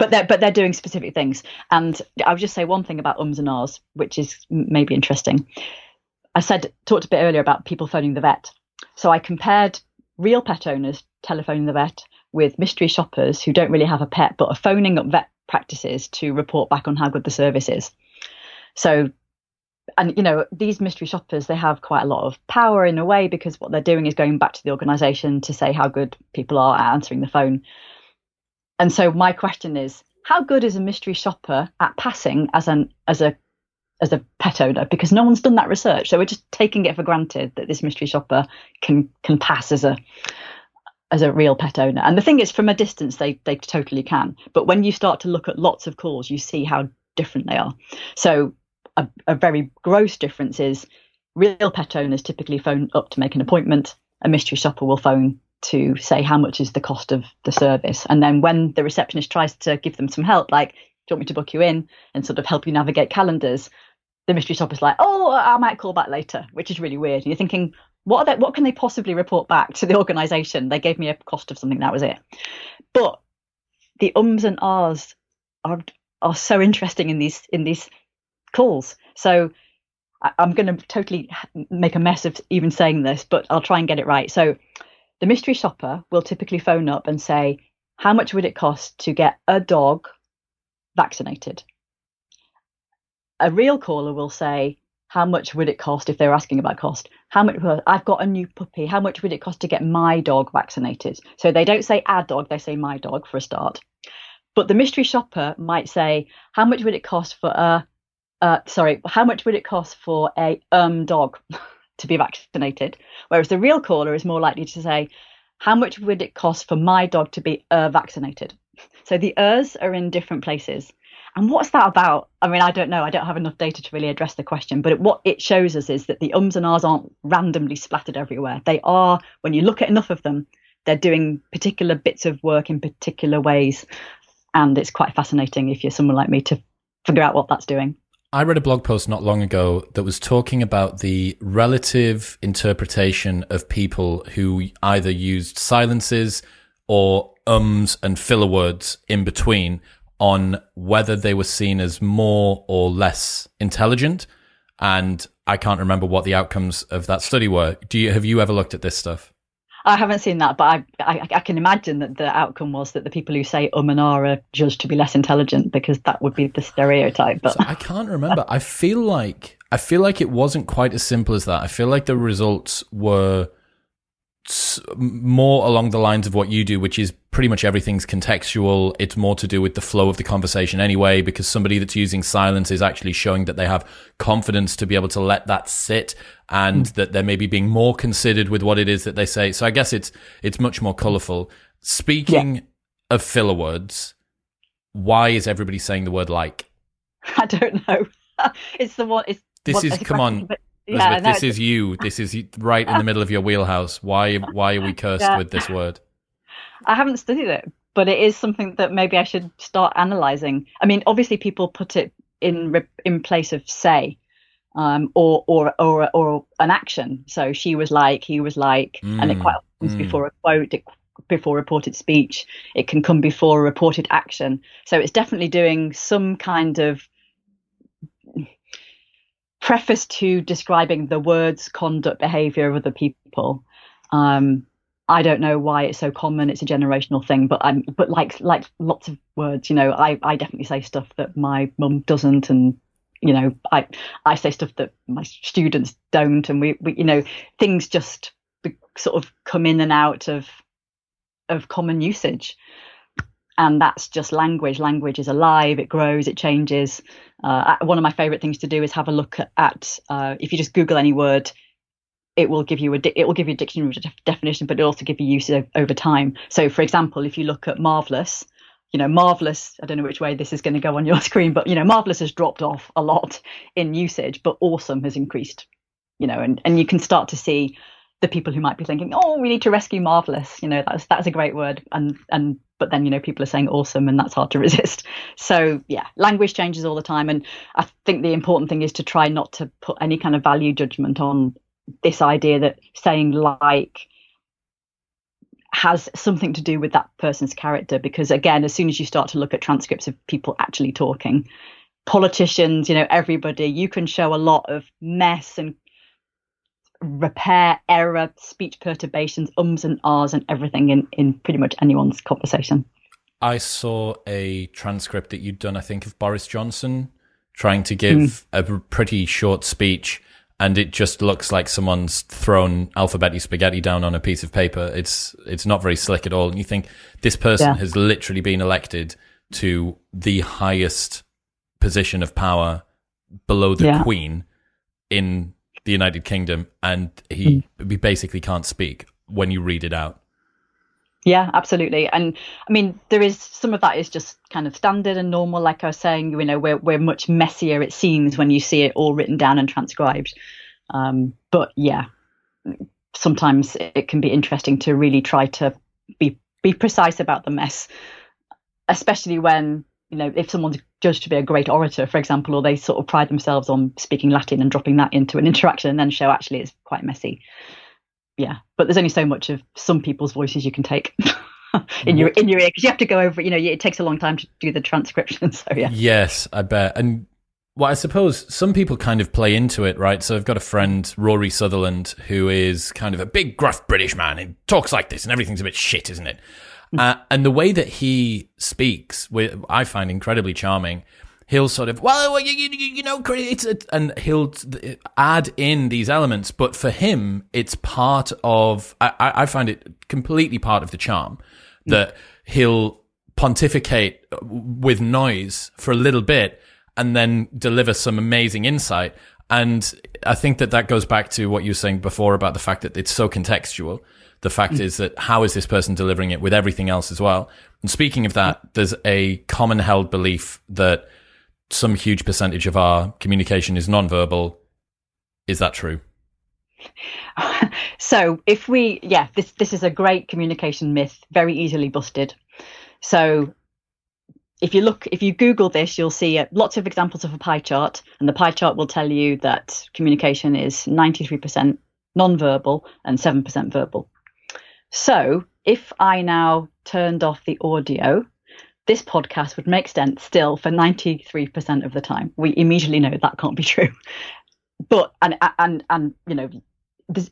but they're, but they're doing specific things. And I'll just say one thing about ums and ahs, which is maybe interesting. I said, talked a bit earlier about people phoning the vet. So I compared real pet owners telephoning the vet with mystery shoppers who don't really have a pet, but are phoning up vet practices to report back on how good the service is. So, and, you know, these mystery shoppers, they have quite a lot of power in a way, because what they're doing is going back to the organisation to say how good people are at answering the phone. And so my question is, how good is a mystery shopper at passing as an as a as a pet owner? Because no one's done that research. So we're just taking it for granted that this mystery shopper can can pass as a as a real pet owner. And the thing is, from a distance, they they totally can. But when you start to look at lots of calls, you see how different they are. So A, a very gross difference is real pet owners typically phone up to make an appointment. A mystery shopper will phone to say how much is the cost of the service. And then when the receptionist tries to give them some help, like, do you want me to book you in and sort of help you navigate calendars? The mystery shopper's like, oh, I might call back later, which is really weird. And you're thinking, what are they, what can they possibly report back to the organisation? They gave me a cost of something, that was it. But the ums and ahs are are so interesting in these in these calls. So I'm going to totally make a mess of even saying this, but I'll try and get it right. So the mystery shopper will typically phone up and say, how much would it cost to get a dog vaccinated? A real caller will say, how much would it cost, if they're asking about cost? How much? I've got a new puppy. How much would it cost to get my dog vaccinated? So they don't say a dog, they say my dog for a start. But the mystery shopper might say, how much would it cost for a Uh, sorry, how much would it cost for a um dog to be vaccinated? Whereas the real caller is more likely to say, how much would it cost for my dog to be uh, vaccinated? So the ers are in different places. And what's that about? I mean, I don't know. I don't have enough data to really address the question. But it, what it shows us is that the ums and ahs aren't randomly splattered everywhere. They are, when you look at enough of them, they're doing particular bits of work in particular ways. And it's quite fascinating if you're someone like me to figure out what that's doing. I read a blog post not long ago that was talking about the relative interpretation of people who either used silences or ums and filler words in between on whether they were seen as more or less intelligent. And I can't remember what the outcomes of that study were. Do you, have you ever looked at this stuff? I haven't seen that, but I, I, I can imagine that the outcome was that the people who say um and ah are judged to be less intelligent, because that would be the stereotype. But so I can't remember. I feel like I feel like it wasn't quite as simple as that. I feel like the results were more along the lines of what you do, which is pretty much everything's contextual. It's more to do with the flow of the conversation anyway, because somebody that's using silence is actually showing that they have confidence to be able to let that sit, and mm. that they're maybe being more considered with what it is that they say. So I guess it's it's much more colourful. Speaking yeah. of filler words, why is everybody saying the word like? I don't know. It's the one. It's this one, is come on. Bit- Elizabeth, yeah, no, this is you. This is right in the middle of your wheelhouse. Why Why are we cursed yeah. with this word? I haven't studied it, but it is something that maybe I should start analysing. I mean, obviously people put it in in place of say um, or, or or or an action. So she was like, he was like, mm, and it quite often comes mm. before a quote, it, before reported speech. It can come before a reported action. So it's definitely doing some kind of preface to describing the words, conduct, behaviour of other people. Um, I don't know why it's so common. It's a generational thing, but I'm but like like lots of words, you know, I, I definitely say stuff that my mum doesn't, and you know, I I say stuff that my students don't, and we, we you know, things just be, sort of come in and out of of common usage, and that's just language. Language is alive; it grows, it changes. Uh, I, one of my favourite things to do is have a look at, at uh, if you just Google any word, it will give you a it will give you a dictionary definition, but it will also give you usage over time. So, for example, if you look at marvellous. You know, marvellous, I don't know which way this is going to go on your screen, but, you know, marvellous has dropped off a lot in usage, but awesome has increased, you know, and, and you can start to see the people who might be thinking, oh, we need to rescue marvellous. You know, that's that's a great word. And and but then, you know, people are saying awesome, and that's hard to resist. So, yeah, language changes all the time. And I think the important thing is to try not to put any kind of value judgment on this idea that saying like has something to do with that person's character, because again, as soon as you start to look at transcripts of people actually talking, politicians, you know, everybody, you can show a lot of mess and repair, error, speech perturbations, ums and ahs and everything in, in pretty much anyone's conversation. I saw a transcript that you'd done, I think, of Boris Johnson trying to give mm. a pretty short speech, and it just looks like someone's thrown alphabeti spaghetti down on a piece of paper. It's it's not very slick at all. And you think, this person yeah. has literally been elected to the highest position of power below the yeah. Queen in the United Kingdom, and he, mm. he basically can't speak when you read it out. Yeah, absolutely. And I mean, there is some of that is just kind of standard and normal. Like I was saying, you know, we're, we're much messier, it seems, when you see it all written down and transcribed. Um, but yeah, sometimes it can be interesting to really try to be, be precise about the mess, especially when, you know, if someone's judged to be a great orator, for example, or they sort of pride themselves on speaking Latin and dropping that into an interaction and then show actually it's quite messy. Yeah, but there's only so much of some people's voices you can take in your in your ear, because you have to go over. You know, it takes a long time to do the transcription. So yeah. Yes, I bet. And well, I suppose some people kind of play into it, right? So I've got a friend, Rory Sutherland, who is kind of a big gruff British man and talks like this, and everything's a bit shit, isn't it? uh, and the way that he speaks, I find incredibly charming. He'll sort of, well, you, you, you know, it's a, and he'll add in these elements. But for him, it's part of, I, I find it completely part of the charm that he'll pontificate with noise for a little bit and then deliver some amazing insight. And I think that that goes back to what you were saying before about the fact that it's so contextual. The fact is that how is this person delivering it with everything else as well? And speaking of that, there's a common held belief that some huge percentage of our communication is nonverbal. Is that true? So if we, yeah, this this is a great communication myth, very easily busted. So if you look, if you Google this, you'll see uh, lots of examples of a pie chart, and the pie chart will tell you that communication is ninety-three percent nonverbal and seven percent verbal. So if I now turned off the audio, this podcast would make sense still for ninety-three percent of the time. We immediately know that can't be true. But, and, and, and you know,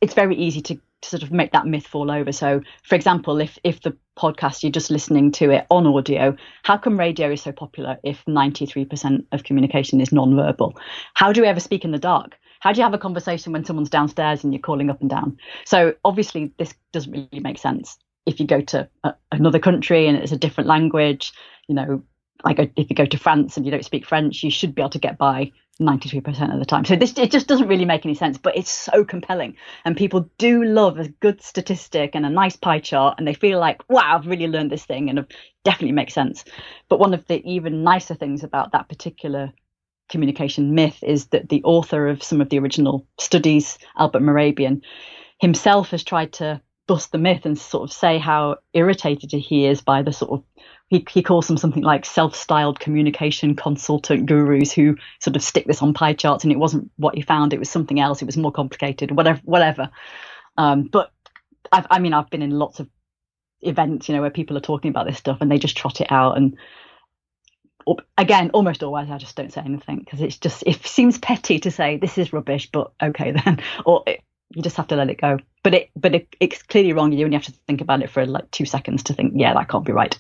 it's very easy to sort of make that myth fall over. So, for example, if, if the podcast, you're just listening to it on audio, how come radio is so popular if ninety-three percent of communication is nonverbal? How do we ever speak in the dark? How do you have a conversation when someone's downstairs and you're calling up and down? So obviously this doesn't really make sense. If you go to a, another country and it's a different language, you know, like a, if you go to France and you don't speak French, you should be able to get by ninety-three percent of the time. So this, it just doesn't really make any sense, but it's so compelling. And people do love a good statistic and a nice pie chart. And they feel like, wow, I've really learned this thing, and it definitely makes sense. But one of the even nicer things about that particular communication myth is that the author of some of the original studies, Albert Morabian, himself has tried to bust the myth and sort of say how irritated he is by the sort of, he, he calls them something like self-styled communication consultant gurus who sort of stick this on pie charts, and it wasn't what he found, it was something else, it was more complicated, whatever whatever um but I've, I mean I've been in lots of events, you know, where people are talking about this stuff and they just trot it out, and again, almost always I just don't say anything, because it's just, it seems petty to say this is rubbish, but okay then, or it, you just have to let it go. But it, but it, it's clearly wrong. You only have to think about it for like two seconds to think, yeah, that can't be right.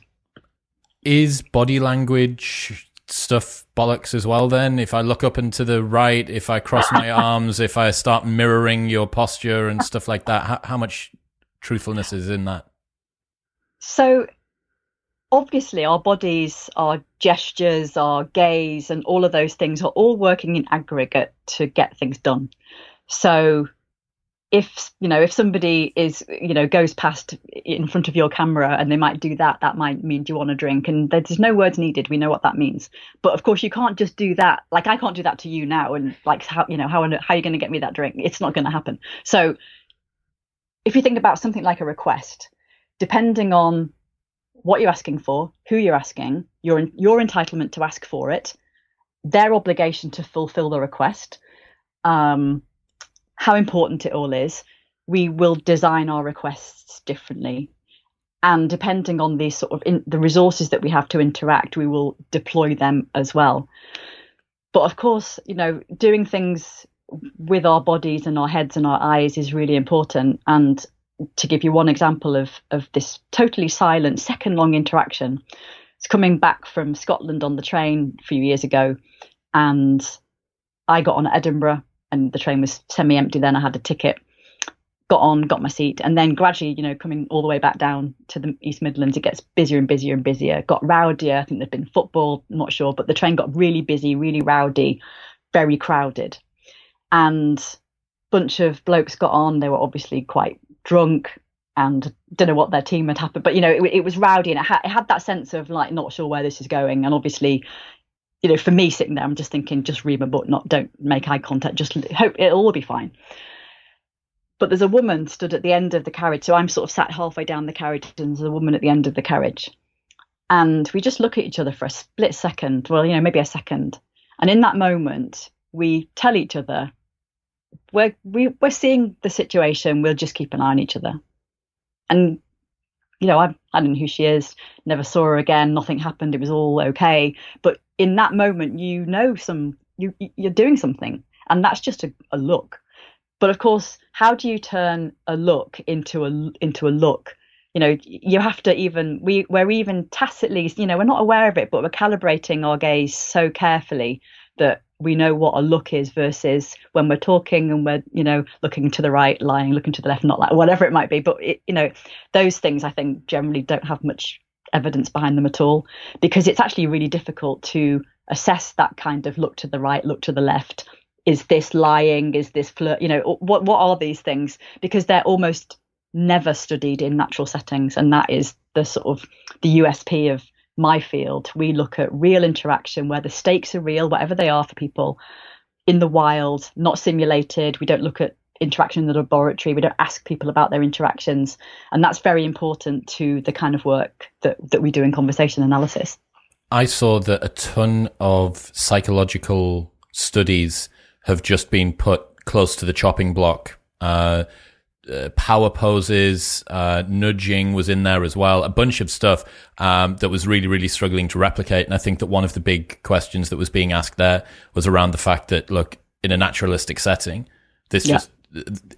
Is body language stuff bollocks as well then? If I look up and to the right, if I cross my arms, if I start mirroring your posture and stuff like that, how, how much truthfulness is in that? So obviously our bodies, our gestures, our gaze, and all of those things are all working in aggregate to get things done. So if, you know, if somebody is, you know, goes past in front of your camera and they might do that, that might mean, do you want a drink? And there's no words needed. We know what that means. But of course, you can't just do that. Like, I can't do that to you now. And like, how, you know, how, how are you going to get me that drink? It's not going to happen. So if you think about something like a request, depending on what you're asking for, who you're asking, your, your entitlement to ask for it, their obligation to fulfill the request, um, how important it all is, we will design our requests differently. And depending on the sort of in, the resources that we have to interact, we will deploy them as well. But of course, you know, doing things with our bodies and our heads and our eyes is really important. And to give you one example of, of this totally silent, second-long interaction, it's coming back from Scotland on the train a few years ago, and I got on at Edinburgh. And the train was semi-empty then. I had a ticket, got on, got my seat. And then gradually, you know, coming all the way back down to the East Midlands, it gets busier and busier and busier. Got rowdier. I think there'd been football, I'm not sure. But the train got really busy, really rowdy, very crowded. And a bunch of blokes got on. They were obviously quite drunk and don't know what their team had happened. But, you know, it, it was rowdy, and it had, it had that sense of, like, not sure where this is going. And obviously, you know, for me sitting there, I'm just thinking, just read my book, not don't make eye contact, just hope it'll all be fine. But there's a woman stood at the end of the carriage. So I'm sort of sat halfway down the carriage, and there's a woman at the end of the carriage. And we just look at each other for a split second. Well, you know, maybe a second. And in that moment, we tell each other, we're, we, we're seeing the situation. We'll just keep an eye on each other. And, you know, I, I don't know who she is, never saw her again. Nothing happened. It was all okay. But in that moment, you know, some you, you're doing something, and that's just a, a look. But of course, how do you turn a look into a into a look? You know, you have to even we we're even tacitly, you know, we're not aware of it, but we're calibrating our gaze so carefully that we know what a look is versus when we're talking and we're, you know, looking to the right, lying, looking to the left, not like whatever it might be. But it, you know, those things I think generally don't have much evidence behind them at all, because it's actually really difficult to assess that kind of look to the right, look to the left. Is this lying? Is this flirt? You know, what what are these things? Because they're almost never studied in natural settings, and that is the sort of the U S P of my field. We look at real interaction where the stakes are real, whatever they are for people, in the wild, not simulated. We don't look at interaction in the laboratory. We don't ask people about their interactions, and that's very important to the kind of work that, that we do in conversation analysis. I saw that a ton of psychological studies have just been put close to the chopping block. Uh, uh, power poses, uh, nudging was in there as well, a bunch of stuff um, that was really, really struggling to replicate. And I think that one of the big questions that was being asked there was around the fact that, look, in a naturalistic setting, this yeah. just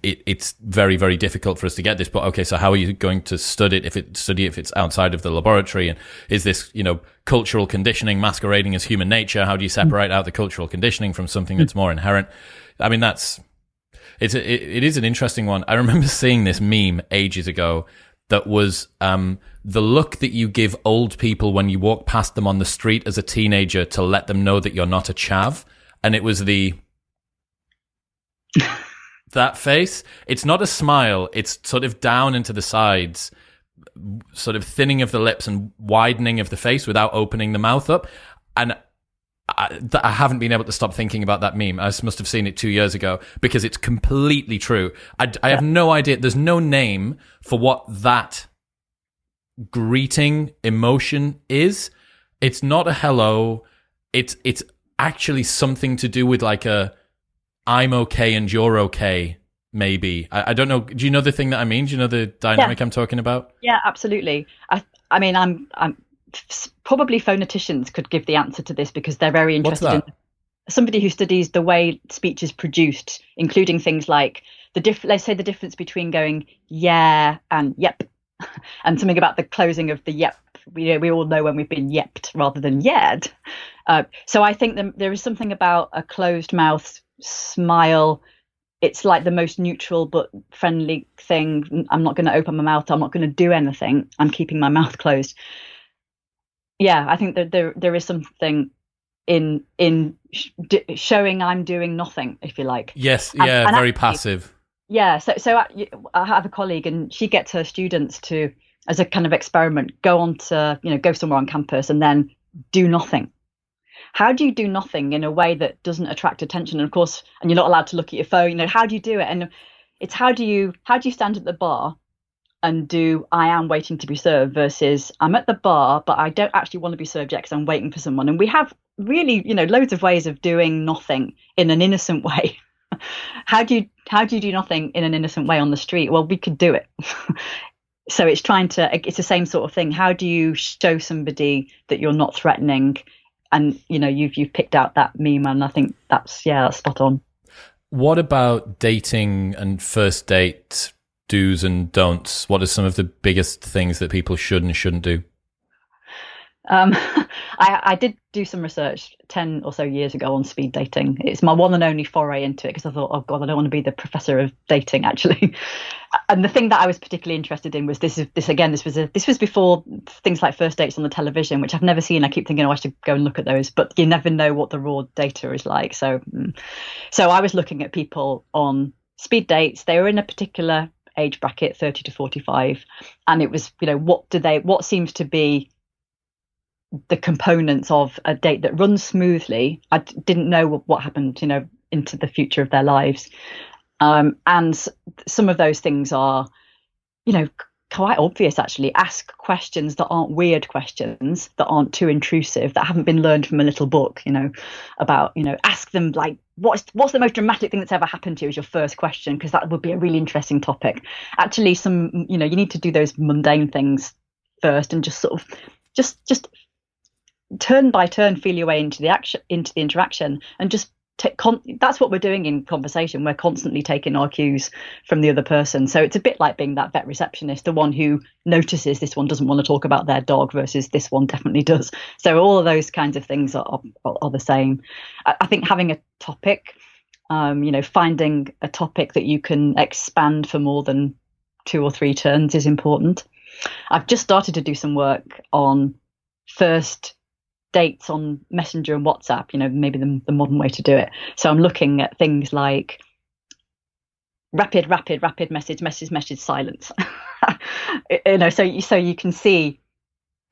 It, it's very, very difficult for us to get this, but okay, so how are you going to study it if it study if it's outside of the laboratory? And is this, you know, cultural conditioning masquerading as human nature? How do you separate out the cultural conditioning from something that's more inherent? I mean, that's it's a, it, it is an interesting one. I remember seeing this meme ages ago that was um, the look that you give old people when you walk past them on the street as a teenager to let them know that you're not a chav, and it was the that face. It's not a smile. It's sort of down into the sides, sort of thinning of the lips and widening of the face without opening the mouth up. And I, I haven't been able to stop thinking about that meme. I must have seen it two years ago because it's completely true. I, I have no idea. There's no name for what that greeting emotion is. It's not a hello. It's, it's actually something to do with like a, I'm okay and you're okay, maybe. I, I don't know. Do you know the thing that I mean? Do you know the dynamic yeah. I'm talking about? Yeah, absolutely. I I mean, I'm I'm probably phoneticians could give the answer to this because they're very interested in somebody who studies the way speech is produced, including things like the diff- let's say the difference between going yeah and yep, and something about the closing of the yep. We, we all know when we've been yepped rather than yed. Uh, so I think the, there is something about a closed mouth smile. It's like the most neutral but friendly thing. I'm not going to open my mouth. I'm not going to do anything. I'm keeping my mouth closed. Yeah, I think that there there is something in in sh- d- showing I'm doing nothing, if you like. Yes, and, yeah, and very actually, passive. Yeah, so so I, I have a colleague, and she gets her students to, as a kind of experiment, go on to, you know, go somewhere on campus and then do nothing. How do you do nothing in a way that doesn't attract attention? And of course, and you're not allowed to look at your phone, you know, how do you do it? And it's how do you, how do you stand at the bar and do, I am waiting to be served versus I'm at the bar, but I don't actually want to be served yet because I'm waiting for someone. And we have really, you know, loads of ways of doing nothing in an innocent way. How do you, how do you do nothing in an innocent way on the street? Well, we could do it. So it's trying to, it's the same sort of thing. How do you show somebody that you're not threatening? And, you know, you've, you've picked out that meme, and I think that's, yeah, that's spot on. What about dating and first date do's and don'ts? What are some of the biggest things that people should and shouldn't do? Um, I, I did do some research ten or so years ago on speed dating. It's my one and only foray into it because I thought, oh God, I don't want to be the professor of dating, actually. And the thing that I was particularly interested in was this is this again, this was a, this was before things like first dates on the television, which I've never seen. I keep thinking, oh, I should go and look at those, but you never know what the raw data is like. So, so I was looking at people on speed dates. They were in a particular age bracket, thirty to forty-five. And it was, you know, what do they, what seems to be the components of a date that runs smoothly. I d- didn't know what, what happened, you know, into the future of their lives. Um, and s- some of those things are, you know, c- quite obvious, actually. Ask questions that aren't weird questions, that aren't too intrusive, that haven't been learned from a little book, you know, about, you know, ask them like, what's, what's the most dramatic thing that's ever happened to you is your first question, because that would be a really interesting topic. Actually, some, you know, you need to do those mundane things first and just sort of, just, just, turn by turn feel your way into the action, into the interaction, and just take con- that's what we're doing in conversation. We're constantly taking our cues from the other person. So it's a bit like being that vet receptionist, the one who notices this one doesn't want to talk about their dog versus this one definitely does. So all of those kinds of things are, are, are the same. I, I think having a topic, um you know, finding a topic that you can expand for more than two or three turns is important. I've just started to do some work on first dates on Messenger and WhatsApp, you know, maybe the, the modern way to do it. So I'm looking at things like rapid, rapid, rapid message, message, message, silence. You know, so you, so you can see,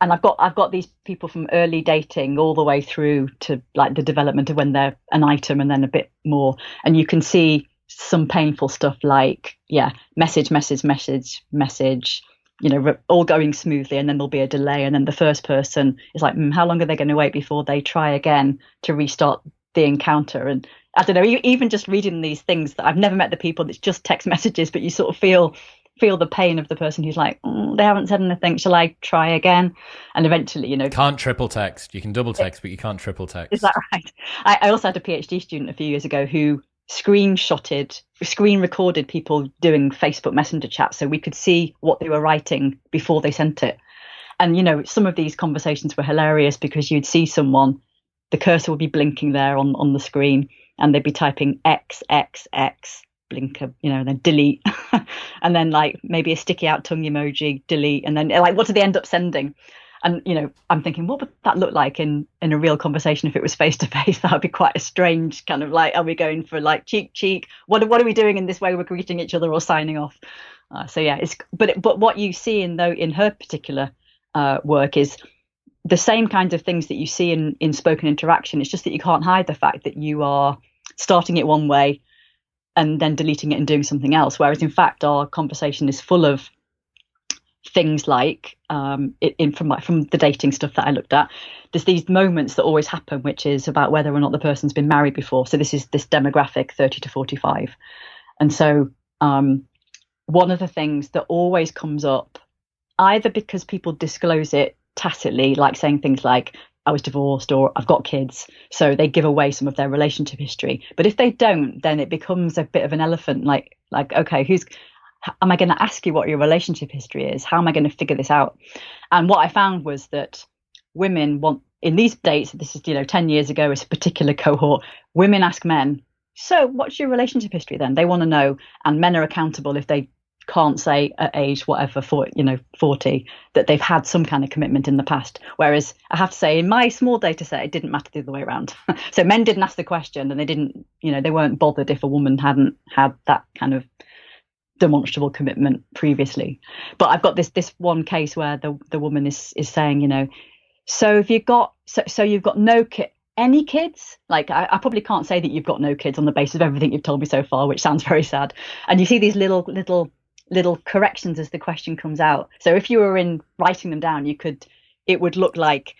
and I've got, I've got these people from early dating all the way through to like the development of when they're an item and then a bit more. And you can see some painful stuff like, yeah, message, message, message, message, you know, all going smoothly, and then there'll be a delay, and then the first person is like, mm, how long are they going to wait before they try again to restart the encounter? And I don't know, even just reading these things that I've never met the people, that's just text messages, but you sort of feel feel the pain of the person who's like, mm, they haven't said anything, shall I try again? And eventually, you know, can't triple text. You can double text, but you can't triple text. Is that right? I, I also had a PhD student a few years ago who screenshotted, screen recorded people doing Facebook Messenger chats so we could see what they were writing before they sent it. And, you know, some of these conversations were hilarious because you'd see someone, the cursor would be blinking there on, on the screen, and they'd be typing X, X, X, blinker, you know, and then delete. And then like maybe a sticky out tongue emoji, delete. And then like, what do they end up sending? And, you know, I'm thinking, what would that look like in, in a real conversation if it was face to face? That would be quite a strange kind of like, are we going for like cheek, cheek? What, what are we doing in this way? We're greeting each other or signing off. Uh, so, yeah, it's but it, but what you see in, though, in her particular uh, work is the same kinds of things that you see in, in spoken interaction. It's just that you can't hide the fact that you are starting it one way and then deleting it and doing something else. Whereas, in fact, our conversation is full of things like um in from like from the dating stuff that I looked at, there's these moments that always happen, which is about whether or not the person's been married before. So this is this demographic thirty to forty-five, and so um one of the things that always comes up, either because people disclose it tacitly, like saying things like, I was divorced or I've got kids. So they give away some of their relationship history. But if they don't, then it becomes a bit of an elephant. Like, like, okay, who's, am I going to ask you what your relationship history is? How am I going to figure this out? And what I found was that women want, in these dates, this is, you know, ten years ago, it's a particular cohort, women ask men, so what's your relationship history then? They want to know. And men are accountable if they can't say at age whatever, for, you know, forty, that they've had some kind of commitment in the past. Whereas I have to say, in my small data set, it didn't matter the other way around. So men didn't ask the question, and they didn't, you know, they weren't bothered if a woman hadn't had that kind of demonstrable commitment previously. But I've got this this one case where the the woman is is saying, you know, so if you've got so, so you've got no kid. Any kids? Like, I, I probably can't say that you've got no kids on the basis of everything you've told me so far, which sounds very sad. And you see these little, little, little corrections as the question comes out. So if you were in writing them down, you could, it would look like,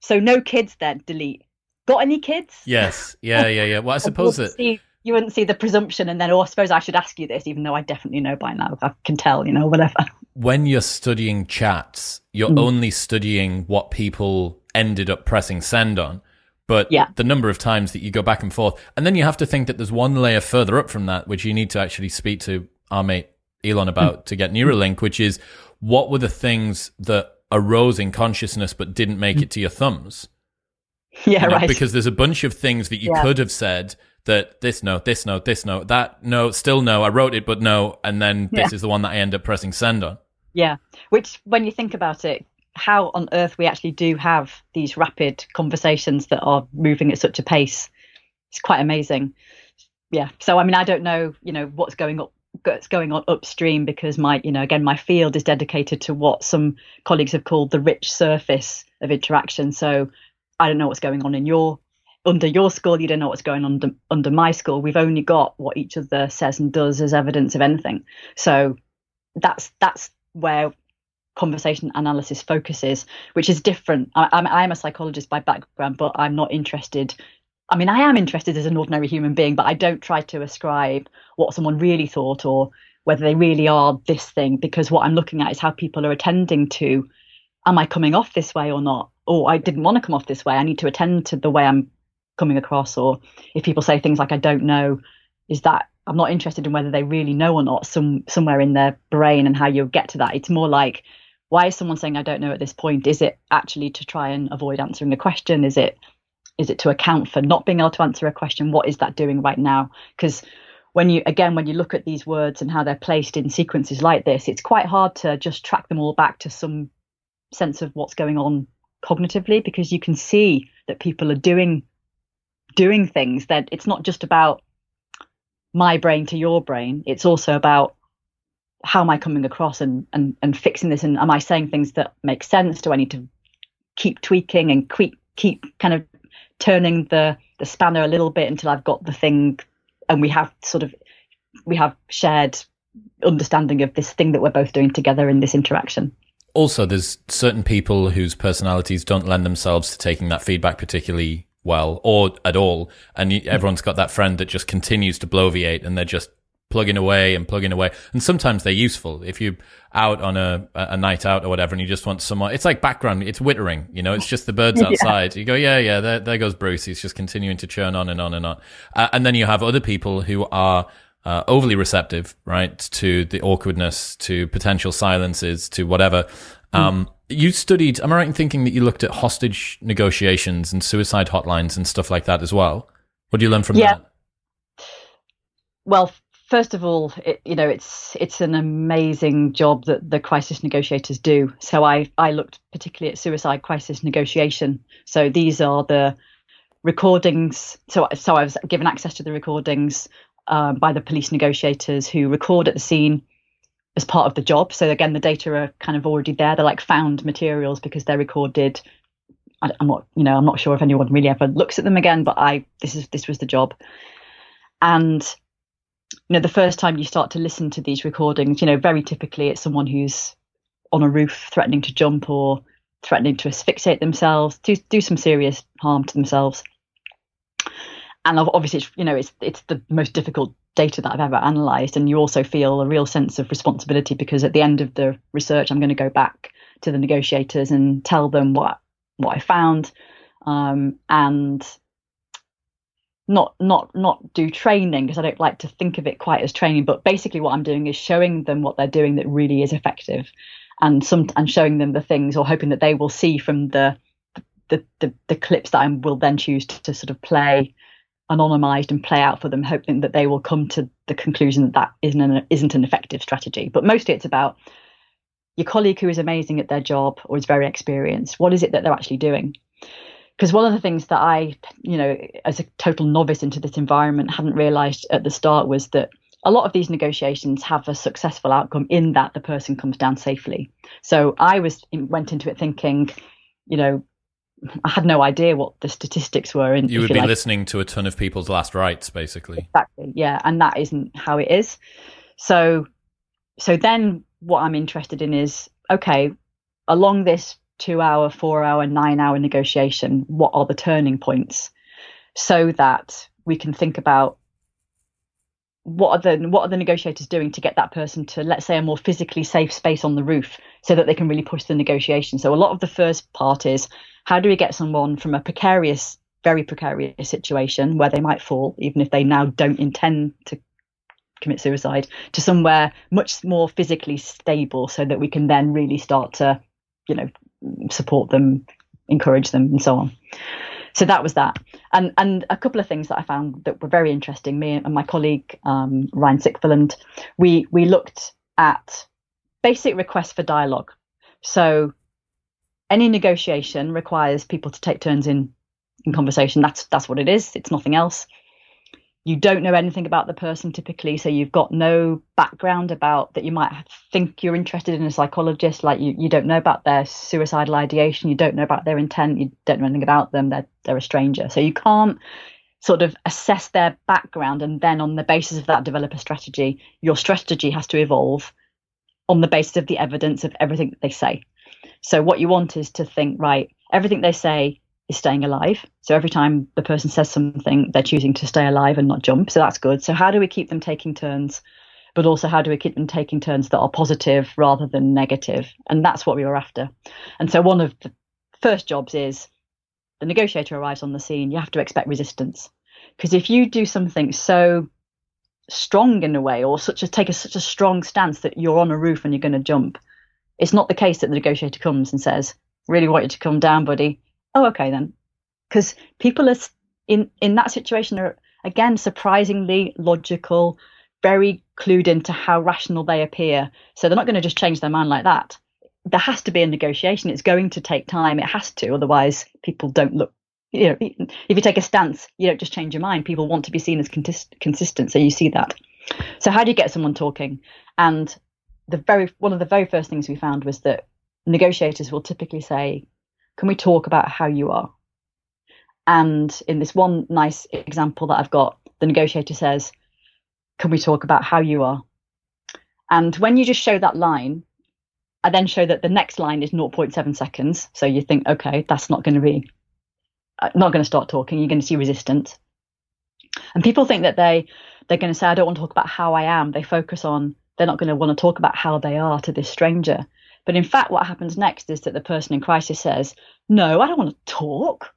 so no kids then, delete. Got any kids? Yes. Yeah, yeah, yeah. Well, I suppose that... See, you wouldn't see the presumption and then, oh, I suppose I should ask you this, even though I definitely know by now. I can tell, you know, whatever. When you're studying chats, you're mm. only studying what people ended up pressing send on. But yeah. the number of times that you go back and forth, and then you have to think that there's one layer further up from that, which you need to actually speak to our mate Elon about to get Neuralink, which is what were the things that arose in consciousness but didn't make it to your thumbs? Yeah, you know, right. Because there's a bunch of things that you yeah. could have said that this no, this no, this no, that no, still no, I wrote it, but no, and then this yeah. is the one that I end up pressing send on. Yeah, which when you think about it, how on earth we actually do have these rapid conversations that are moving at such a pace. It's quite amazing. Yeah. So, I mean, I don't know, you know, what's going up, what's going on upstream, because my, you know, again, my field is dedicated to what some colleagues have called the rich surface of interaction. So I don't know what's going on in your, under your school. You don't know what's going on under, under my school. We've only got what each other says and does as evidence of anything. So that's, that's where conversation analysis focuses, which is different. I, I'm, I'm a psychologist by background, but I'm not interested. I mean, I am interested as an ordinary human being, but I don't try to ascribe what someone really thought or whether they really are this thing, because what I'm looking at is how people are attending to, am I coming off this way or not? Or I didn't want to come off this way. I need to attend to the way I'm coming across. Or if people say things like, I don't know, is that, I'm not interested in whether they really know or not, some somewhere in their brain and how you'll get to that. It's more like, why is someone saying I don't know at this point? Is it actually to try and avoid answering the question? Is it is it to account for not being able to answer a question? What is that doing right now? Because when you again, when you look at these words and how they're placed in sequences like this, it's quite hard to just track them all back to some sense of what's going on cognitively, because you can see that people are doing doing things that it's not just about my brain to your brain. It's also about how am I coming across and, and, and fixing this? And am I saying things that make sense? Do I need to keep tweaking and keep, keep kind of turning the, the spanner a little bit until I've got the thing and we have sort of, we have shared understanding of this thing that we're both doing together in this interaction. Also, there's certain people whose personalities don't lend themselves to taking that feedback particularly well or at all. And everyone's got that friend that just continues to bloviate and they're just plugging away and plugging away. And sometimes they're useful. If you're out on a, a night out or whatever, and you just want someone, it's like background, it's whittering, you know, it's just the birds outside. Yeah. You go, yeah, yeah, there, there goes Bruce. He's just continuing to churn on and on and on. Uh, and then you have other people who are uh, overly receptive, right, to the awkwardness, to potential silences, to whatever. Um, mm. You studied, am I right in thinking that you looked at hostage negotiations and suicide hotlines and stuff like that as well? What do you learn from yeah. that? Well, first of all, it, you know, it's it's an amazing job that the crisis negotiators do. So I, I looked particularly at suicide crisis negotiation. So these are the recordings. So, so I was given access to the recordings um, by the police negotiators who record at the scene as part of the job. So again, the data are kind of already there. They're like found materials because they're recorded. I, I'm not, you know, I'm not sure if anyone really ever looks at them again, but I this is this was the job. And you know, the first time you start to listen to these recordings, you know, very typically it's someone who's on a roof threatening to jump or threatening to asphyxiate themselves, to do some serious harm to themselves. And obviously, it's, you know, it's it's the most difficult data that I've ever analysed. And you also feel a real sense of responsibility because at the end of the research, I'm going to go back to the negotiators and tell them what what I found, um, and not not not do training, because I don't like to think of it quite as training. But basically what I'm doing is showing them what they're doing that really is effective, and some and showing them the things, or hoping that they will see from the the the, the clips that I will then choose to, to sort of play anonymized and play out for them, hoping that they will come to the conclusion that that isn't an, isn't an effective strategy. But mostly it's about your colleague who is amazing at their job or is very experienced. What is it that they're actually doing? Because one of the things that I, you know, as a total novice into this environment, hadn't realized at the start was that a lot of these negotiations have a successful outcome in that the person comes down safely. So I was went into it thinking, you know, I had no idea what the statistics were. And you would be like, listening to a ton of people's last rites, basically. Exactly. Yeah. And that isn't how it is. So, so then what I'm interested in is, okay, along this two hour, four hour, nine hour negotiation, what are the turning points, so that we can think about what are the, what are the negotiators doing to get that person to, let's say, a more physically safe space on the roof, so that they can really push the negotiation. So a lot of the first part is, how do we get someone from a precarious, very precarious situation where they might fall, even if they now don't intend to commit suicide, to somewhere much more physically stable, so that we can then really start to, you know, support them, encourage them, and so on. So that was that. And and a couple of things that I found that were very interesting, me and my colleague, um, Ryan Sickfilland, we, we looked at basic requests for dialogue. So any negotiation requires people to take turns in, in conversation. That's that's what it is. It's nothing else. You don't know anything about the person typically, so you've got no background about that. You might think you're interested in a psychologist, like you, you don't know about their suicidal ideation, you don't know about their intent, you don't know anything about them, they're, they're a stranger. So you can't sort of assess their background, and then on the basis of that develop a strategy. Your strategy has to evolve on the basis of the evidence of everything that they say. So what you want is to think, right, everything they say is staying alive. So every time the person says something, they're choosing to stay alive and not jump. So that's good. So how do we keep them taking turns? But also, how do we keep them taking turns that are positive rather than negative? And that's what we were after. And so one of the first jobs is, the negotiator arrives on the scene, you have to expect resistance. Because if you do something so strong in a way, or such a, take a, such a strong stance that you're on a roof and you're going to jump, it's not the case that the negotiator comes and says, really want you to come down, buddy. Oh, okay then. Because people are in, in that situation are, again, surprisingly logical, very clued into how rational they appear. So they're not going to just change their mind like that. There has to be a negotiation. It's going to take time. It has to. Otherwise, people don't look, you know, if you take a stance, you don't just change your mind. People want to be seen as consist- consistent. So you see that. So how do you get someone talking? And the very one of the very first things we found was that negotiators will typically say, can we talk about how you are? And in this one nice example that I've got, the negotiator says, can we talk about how you are? And when you just show that line, I then show that the next line is zero point seven seconds. So you think, okay, that's not going to be, not going to start talking. You're going to see resistance. And people think that they, they're going to say, I don't want to talk about how I am. They focus on, they're not going to want to talk about how they are to this stranger. But in fact, what happens next is that the person in crisis says, no, I don't want to talk.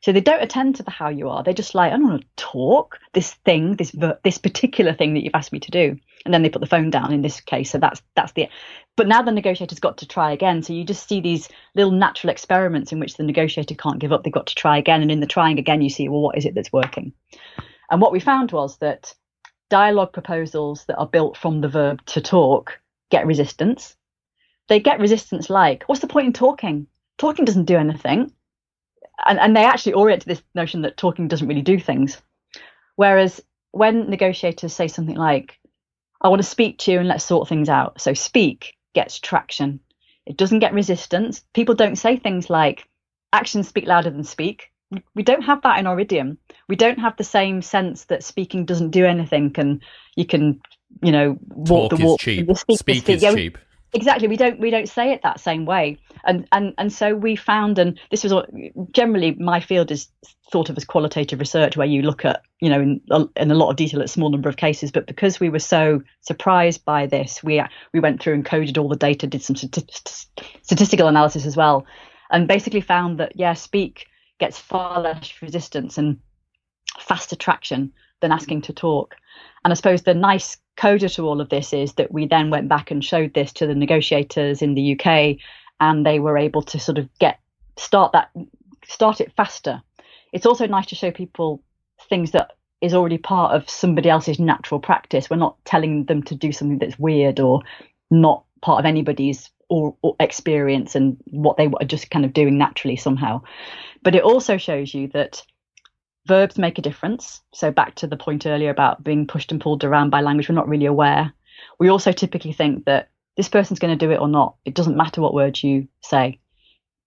So they don't attend to the how you are. They're just like, I don't want to talk, this thing, this this particular thing that you've asked me to do. And then they put the phone down in this case. So that's that's the but now the negotiator's got to try again. So you just see these little natural experiments in which the negotiator can't give up. They've got to try again. And in the trying again, you see, well, what is it that's working? And what we found was that dialogue proposals that are built from the verb to talk get resistance. They get resistance like, what's the point in talking? Talking doesn't do anything. And, and they actually orient to this notion that talking doesn't really do things. Whereas when negotiators say something like, I want to speak to you and let's sort things out. So speak gets traction. It doesn't get resistance. People don't say things like, actions speak louder than speak. We don't have that in our idiom. We don't have the same sense that speaking doesn't do anything. And you can, you know, walk talk the walk. Is cheap. Speak, speak, speak is yeah, cheap. Exactly. We don't we don't say it that same way. And and and so we found, and this was generally, my field is thought of as qualitative research, where you look at, you know, in, in a lot of detail at a small number of cases. But because we were so surprised by this, we we went through and coded all the data, did some statist- statistical analysis as well. and basically found that, yeah, speak gets far less resistance and faster traction than asking to talk. And I suppose the nice coda to all of this is that we then went back and showed this to the negotiators in the U K, and they were able to sort of get start that start it faster. It's also nice to show people things that is already part of somebody else's natural practice. We're not telling them to do something that's weird or not part of anybody's or, or experience and what they are just kind of doing naturally somehow. But it also shows you that verbs make a difference. So back to the point earlier about being pushed and pulled around by language, we're not really aware. We also typically think that this person's going to do it or not. It doesn't matter what words you say.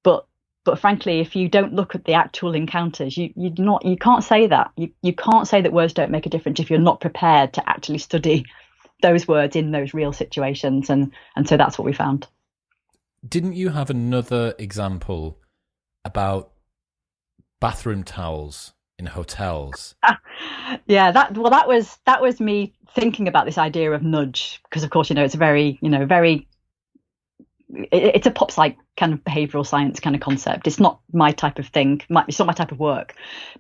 But But frankly, if you don't look at the actual encounters, you you not you can't say that. You you can't say that words don't make a difference if you're not prepared to actually study those words in those real situations. And and so that's what we found. Didn't you have another example about bathroom towels in hotels? Yeah, that well that was that was me thinking about this idea of nudge, because of course, you know, it's a very, you know, very it's a pop psych kind of behavioral science kind of concept. It's not my type of thing. It's not my type of work.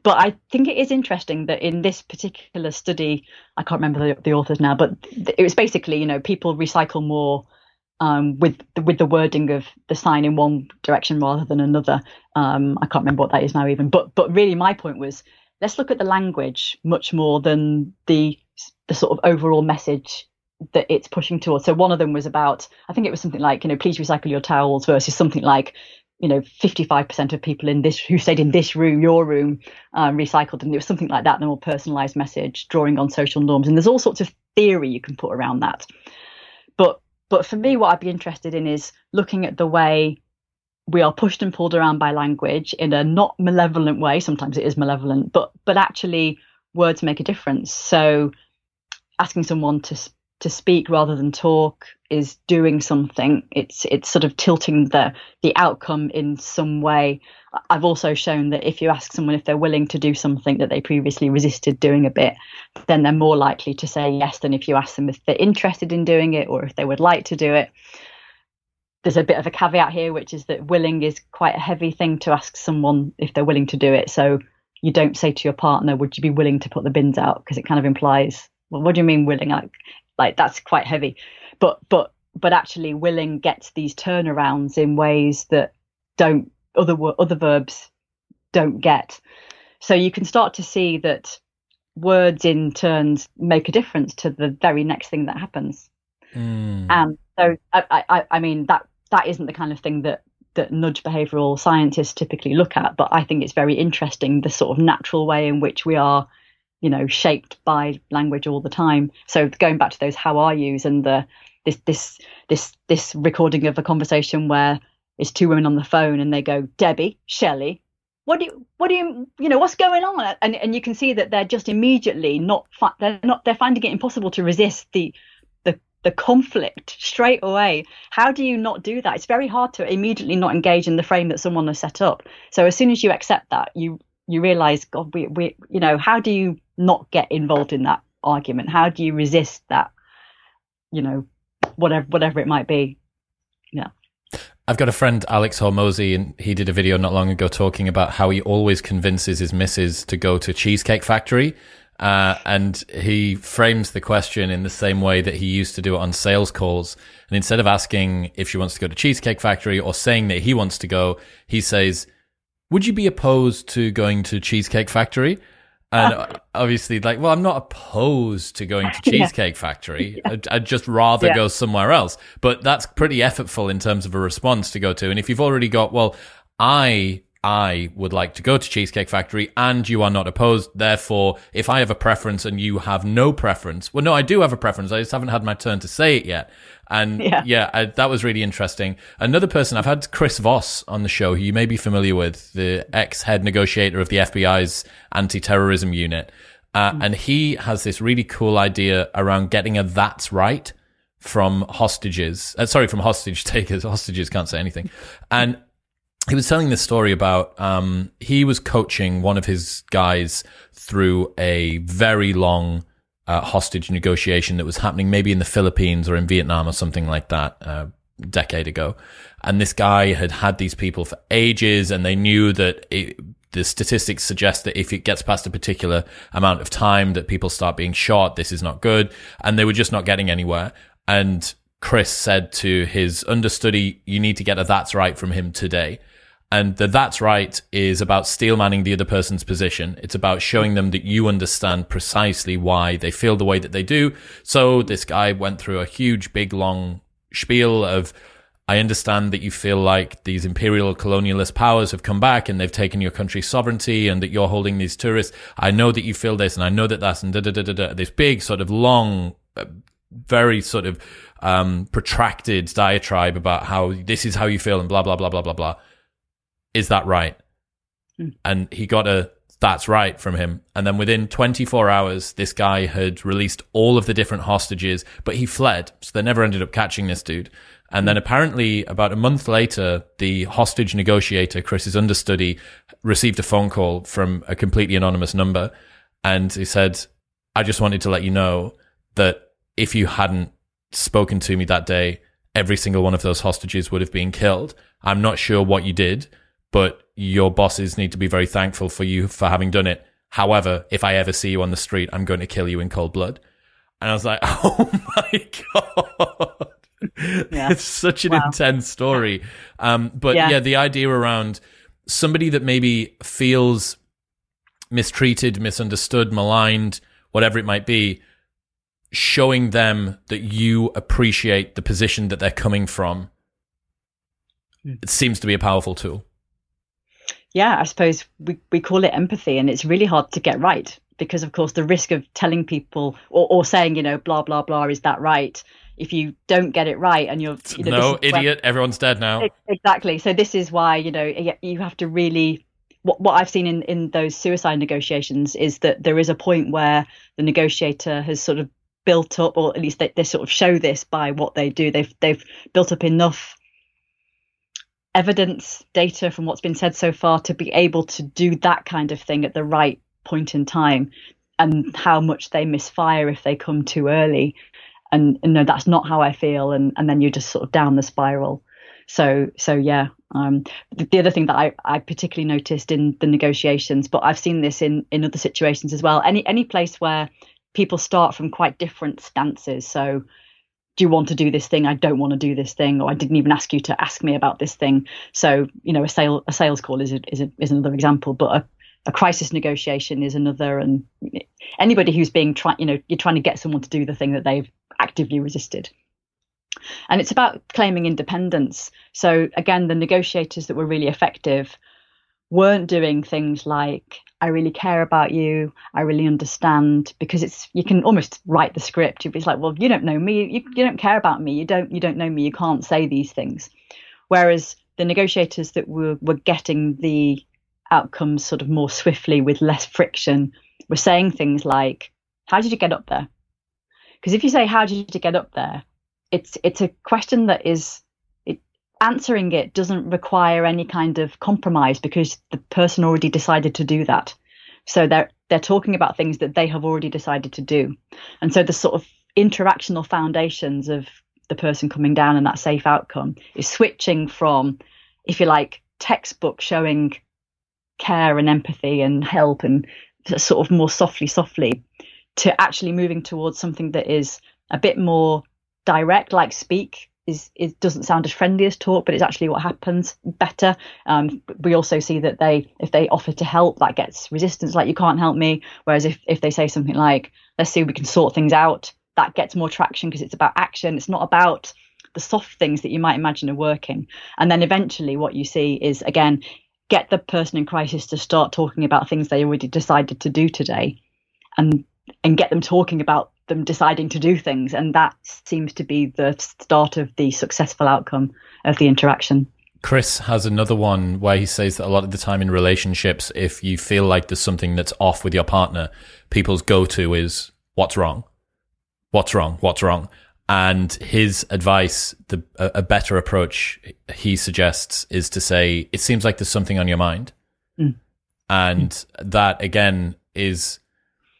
But I think it is interesting that in this particular study, I can't remember the, the authors now, but it was basically, you know, people recycle more um, with, with the wording of the sign in one direction rather than another. Um, I can't remember what that is now even. But but really my point was, let's look at the language much more than the the sort of overall message that it's pushing towards. So one of them was about, I think it was something like, you know, please recycle your towels versus something like, you know, fifty-five percent of people in this who stayed in this room, your room, uh, recycled. And it was something like that, a more personalized message drawing on social norms. And there's all sorts of theory you can put around that. But but for me, what I'd be interested in is looking at the way we are pushed and pulled around by language in a not malevolent way. Sometimes it is malevolent, but but actually words make a difference. So asking someone to speak to speak rather than talk is doing something. It's it's sort of tilting the the outcome in some way. I've also shown that if you ask someone if they're willing to do something that they previously resisted doing a bit, then they're more likely to say yes than if you ask them if they're interested in doing it or if they would like to do it. There's a bit of a caveat here, which is that willing is quite a heavy thing to ask someone if they're willing to do it. So you don't say to your partner, would you be willing to put the bins out? Because it kind of implies, well, what do you mean willing? Like, Like that's quite heavy, but but but actually, willing gets these turnarounds in ways that don't other other verbs don't get. So you can start to see that words in turns make a difference to the very next thing that happens. Mm. And so I, I I mean that that isn't the kind of thing that that nudge behavioral scientists typically look at, but I think it's very interesting, the sort of natural way in which we are, you know, shaped by language all the time. So going back to those how are yous and the this this this this recording of a conversation where it's two women on the phone and they go, Debbie, Shelley, what do you what do you you know what's going on? And and you can see that they're just immediately not fi- they're not they're finding it impossible to resist the the the conflict straight away. How do you not do that? It's very hard to immediately not engage in the frame that someone has set up. So as soon as you accept that, you you realize, God, we we you know, how do you not get involved in that argument? How do you resist that, you know, whatever whatever it might be? Yeah. I've got a friend, Alex Hormozy, and he did a video not long ago talking about how he always convinces his missus to go to Cheesecake Factory. Uh, and he frames the question in the same way that he used to do it on sales calls. And instead of asking if she wants to go to Cheesecake Factory or saying that he wants to go, he says, would you be opposed to going to Cheesecake Factory? And obviously, like, well, I'm not opposed to going to Cheesecake yeah. Factory. Yeah. I'd, I'd just rather yeah. go somewhere else. But that's pretty effortful in terms of a response to go to. And if you've already got, well, I, I would like to go to Cheesecake Factory and you are not opposed. Therefore, if I have a preference and you have no preference, well, no, I do have a preference. I just haven't had my turn to say it yet. And yeah, yeah I, that was really interesting. Another person, I've had Chris Voss on the show, who you may be familiar with, the ex-head negotiator of the F B I's anti-terrorism unit. Uh, mm-hmm. And he has this really cool idea around getting a that's right from hostages. Uh, sorry, from hostage takers. Hostages can't say anything. And he was telling this story about um, he was coaching one of his guys through a very long Uh, hostage negotiation that was happening maybe in the Philippines or in Vietnam or something like that, uh, decade ago. And this guy had had these people for ages, and they knew that it, the statistics suggest that if it gets past a particular amount of time that people start being shot, this is not good. And they were just not getting anywhere. And Chris said to his understudy, you need to get a that's right from him today. And the that's right is about steelmanning the other person's position. It's about showing them that you understand precisely why they feel the way that they do. So this guy went through a huge, big, long spiel of, I understand that you feel like these imperial colonialist powers have come back and they've taken your country's sovereignty and that you're holding these tourists. I know that you feel this and I know that that's and da da da da da. This big sort of long, very sort of um, protracted diatribe about how this is how you feel and blah, blah, blah, blah, blah, blah. Is that right? Mm. And he got a that's right from him. And then within twenty-four hours, this guy had released all of the different hostages, but he fled. So they never ended up catching this dude. And then apparently about a month later, the hostage negotiator, Chris's understudy, received a phone call from a completely anonymous number. And he said, I just wanted to let you know that if you hadn't spoken to me that day, every single one of those hostages would have been killed. I'm not sure what you did, but your bosses need to be very thankful for you for having done it. However, if I ever see you on the street, I'm going to kill you in cold blood. And I was like, oh my God. Yeah. It's such an wow. intense story. Um, but yeah. yeah, the idea around somebody that maybe feels mistreated, misunderstood, maligned, whatever it might be, showing them that you appreciate the position that they're coming from, mm. it seems to be a powerful tool. Yeah, I suppose we, we call it empathy, and it's really hard to get right because, of course, the risk of telling people or, or saying, you know, blah, blah, blah, is that right? If you don't get it right and you're you know, no idiot, where, everyone's dead now. Exactly. So this is why, you know, you have to really, what, what I've seen in, in those suicide negotiations is that there is a point where the negotiator has sort of built up, or at least they, they sort of show this by what they do. They've, they've built up enough evidence, data from what's been said so far to be able to do that kind of thing at the right point in time, and how much they misfire if they come too early. And, and no, that's not how I feel. And, and then you're just sort of down the spiral. So, so yeah. Um, the, the other thing that I, I particularly noticed in the negotiations, but I've seen this in, in other situations as well. Any, any place where people start from quite different stances. So do you want to do this thing? I don't want to do this thing. Or I didn't even ask you to ask me about this thing. So, you know, a sale, a sales call is a, is a, is another example, but a, a crisis negotiation is another. And anybody who's being trying, you know, you're trying to get someone to do the thing that they've actively resisted. And it's about claiming independence. So again, the negotiators that were really effective weren't doing things like, I really care about you, I really understand, because it's, you can almost write the script. It's like, well, you don't know me, you, you don't care about me, you don't you don't know me, you can't say these things. Whereas the negotiators that were were getting the outcomes sort of more swiftly with less friction were saying things like, how did you get up there? Because if you say, how did you get up there? It's it's a question that is, it, answering it doesn't require any kind of compromise because the person already decided to do that. So they're, they're talking about things that they have already decided to do. And so the sort of interactional foundations of the person coming down and that safe outcome is switching from, if you like, textbook showing care and empathy and help and sort of more softly, softly, to actually moving towards something that is a bit more direct, like speak. Is it doesn't sound as friendly as talk, but it's actually what happens better. Um, we also see that they, if they offer to help, that gets resistance, like you can't help me. Whereas if, if they say something like, let's see if we can sort things out, that gets more traction because it's about action. It's not about the soft things that you might imagine are working. And then eventually what you see is, again, get the person in crisis to start talking about things they already decided to do today, and and get them talking about them deciding to do things. And that seems to be the start of the successful outcome of the interaction. Chris has another one where he says that a lot of the time in relationships, if you feel like there's something that's off with your partner, people's go-to is what's wrong, what's wrong, what's wrong. And his advice, the a better approach he suggests is to say, it seems like there's something on your mind. Mm. And mm. that again is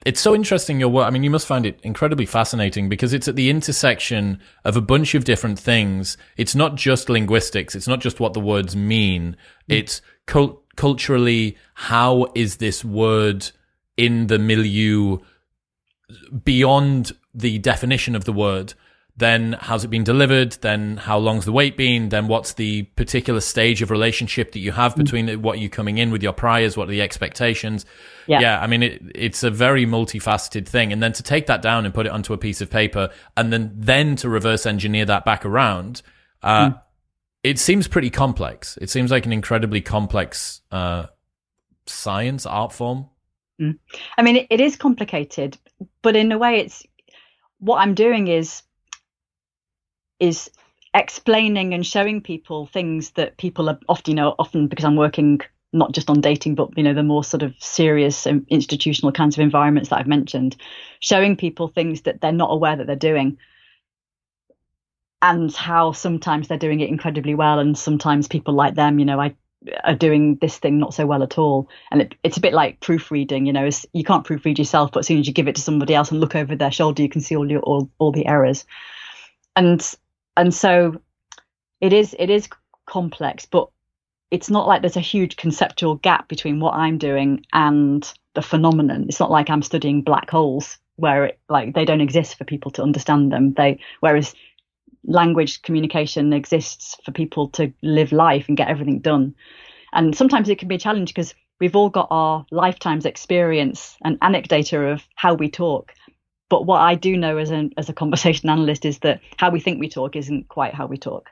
It's so interesting, your work. I mean, you must find it incredibly fascinating because it's at the intersection of a bunch of different things. It's not just linguistics. It's not just what the words mean. Mm. It's cult- culturally, how is this word in the milieu beyond the definition of the word? Then how's it been delivered? Then how long's the wait been? Then what's the particular stage of relationship that you have between mm-hmm. what you're coming in with your priors? What are the expectations? Yeah, yeah I mean, it, it's a very multifaceted thing. And then to take that down and put it onto a piece of paper and then, then to reverse engineer that back around, uh, mm. it seems pretty complex. It seems like an incredibly complex uh, science, art form. Mm. I mean, it, it is complicated, but in a way it's what I'm doing is is explaining and showing people things that people are often, you know, often because I'm working not just on dating, but, you know, the more sort of serious and institutional kinds of environments that I've mentioned, showing people things that they're not aware that they're doing and how sometimes they're doing it incredibly well. And sometimes people like them, you know, I are doing this thing not so well at all. And it, it's a bit like proofreading, you know, it's, you can't proofread yourself, but as soon as you give it to somebody else and look over their shoulder, you can see all your, all, all the errors. And, And so it is it is complex, but it's not like there's a huge conceptual gap between what I'm doing and the phenomenon. It's not like I'm studying black holes where it, like they don't exist for people to understand them. They whereas language communication exists for people to live life and get everything done. And sometimes it can be a challenge because we've all got our lifetime's experience and anecdata of how we talk. But what I do know as an as a conversation analyst is that how we think we talk isn't quite how we talk.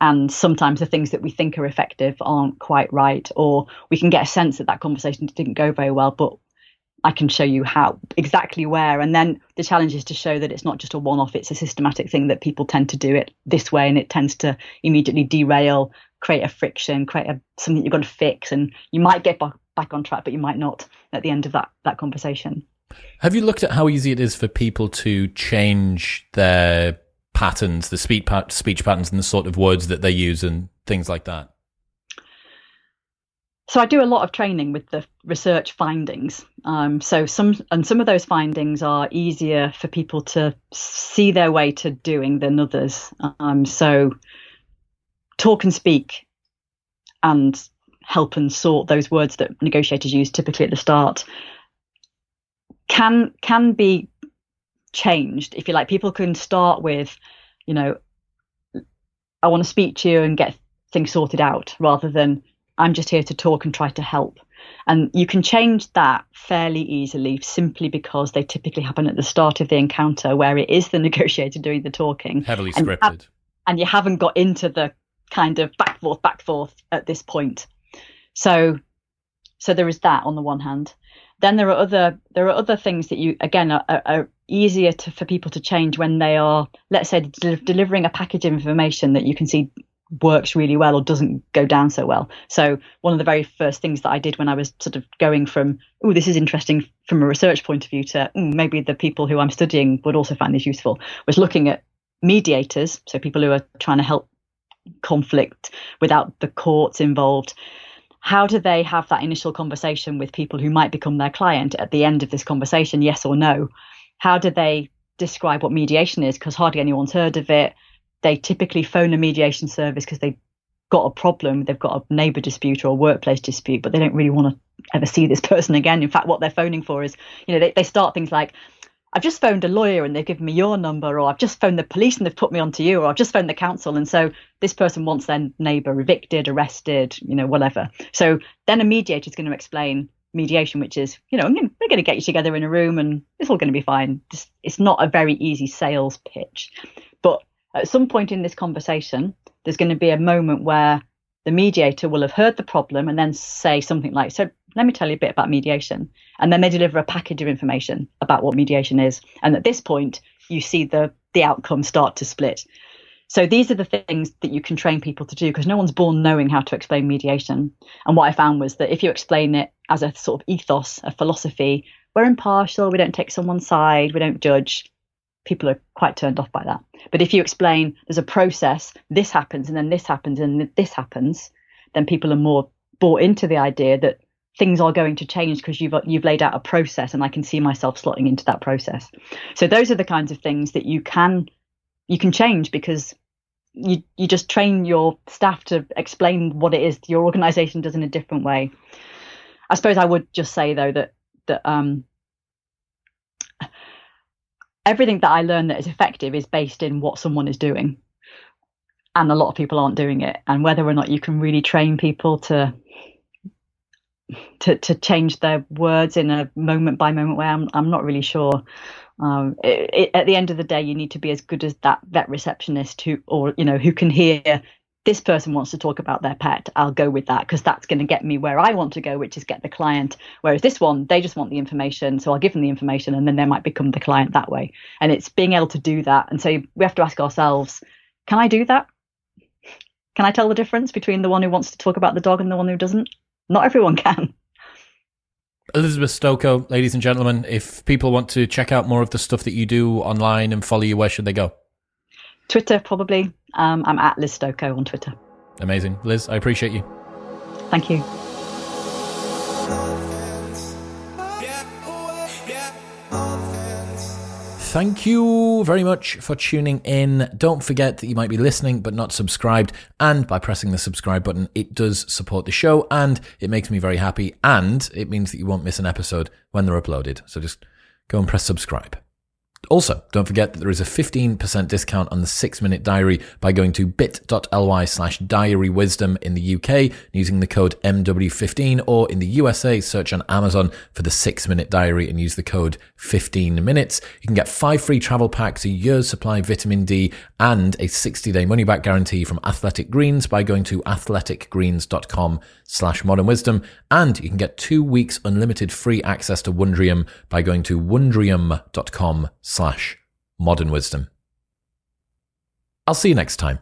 And sometimes the things that we think are effective aren't quite right. Or we can get a sense that that conversation didn't go very well, but I can show you how, exactly where. And then the challenge is to show that it's not just a one-off, it's a systematic thing that people tend to do it this way. And it tends to immediately derail, create a friction, create a, something you've got to fix. And you might get back, back on track, but you might not at the end of that that conversation. Have you looked at how easy it is for people to change their patterns, the speech pat- speech patterns and the sort of words that they use and things like that? So I do a lot of training with the research findings. Um, so some and some of those findings are easier for people to see their way to doing than others. Um, so talk and speak and help and sort, those words that negotiators use typically at the start, can can be changed, if you like. People can start with, you know, I want to speak to you and get things sorted out, rather than I'm just here to talk and try to help. And you can change that fairly easily, simply because they typically happen at the start of the encounter, where it is the negotiator doing the talking, heavily and scripted, you have, and you haven't got into the kind of back forth back forth at this point. So so there is that on the one hand. Then there are other there are other things that you again are, are, are easier to, for people to change when they are, let's say, de- delivering a package of information that you can see works really well or doesn't go down so well. So one of the very first things that I did when I was sort of going from, oh, this is interesting from a research point of view to mm, maybe the people who I'm studying would also find this useful, was looking at mediators, so people who are trying to help conflict without the courts involved. How do they have that initial conversation with people who might become their client at the end of this conversation, yes or no? How do they describe what mediation is? Because hardly anyone's heard of it. They typically phone a mediation service because they've got a problem. They've got a neighbour dispute or a workplace dispute, but they don't really want to ever see this person again. In fact, what they're phoning for is, you know, they, they start things like, I've just phoned a lawyer and they've given me your number, or I've just phoned the police and they've put me onto you, or I've just phoned the council. And so this person wants their neighbour evicted, arrested, you know, whatever. So then a mediator is going to explain mediation, which is, you know, I'm gonna, we're going to get you together in a room and it's all going to be fine. Just, it's not a very easy sales pitch. But at some point in this conversation, there's going to be a moment where the mediator will have heard the problem and then say something like, so let me tell you a bit about mediation. And then they deliver a package of information about what mediation is. And at this point, you see the the outcome start to split. So these are the things that you can train people to do, because no one's born knowing how to explain mediation. And what I found was that if you explain it as a sort of ethos, a philosophy, we're impartial, we don't take someone's side, we don't judge, people are quite turned off by that. But if you explain there's a process, this happens and then this happens and this happens, then people are more bought into the idea that things are going to change because you've you've laid out a process, and I can see myself slotting into that process. So those are the kinds of things that you can you can change, because you you just train your staff to explain what it is your organization does in a different way. I suppose I would just say, though, that that um, everything that I learn that is effective is based in what someone is doing. And a lot of people aren't doing it. And whether or not you can really train people to to, to change their words in a moment by moment way, I'm, I'm not really sure. Um, it, it, at the end of the day, you need to be as good as that vet receptionist who, or, you know, who can hear, this person wants to talk about their pet, I'll go with that, because that's going to get me where I want to go, which is get the client. Whereas this one, they just want the information. So I'll give them the information, and then they might become the client that way. And it's being able to do that. And so we have to ask ourselves, can I do that? Can I tell the difference between the one who wants to talk about the dog and the one who doesn't? Not everyone can. Elizabeth Stokoe, ladies and gentlemen, if people want to check out more of the stuff that you do online and follow you, where should they go? Twitter, probably. Um, I'm at Liz Stokoe on Twitter. Amazing. Liz, I appreciate you. Thank you. Thank you very much for tuning in. Don't forget that you might be listening but not subscribed, and by pressing the subscribe button, it does support the show, and it makes me very happy, and it means that you won't miss an episode when they're uploaded. So just go and press subscribe. Also, don't forget that there is a fifteen percent discount on the six minute diary by going to bit.ly slash diarywisdom in the U K and using the code M W fifteen, or in the U S A, search on Amazon for the six minute diary and use the code fifteen minutes. You can get five free travel packs, a year's supply of vitamin D, and a sixty day money-back guarantee from Athletic Greens by going to athletic greens dot com slash modern wisdom. And you can get two weeks unlimited free access to Wondrium by going to wondrium dot com slash modern wisdom. I'll see you next time.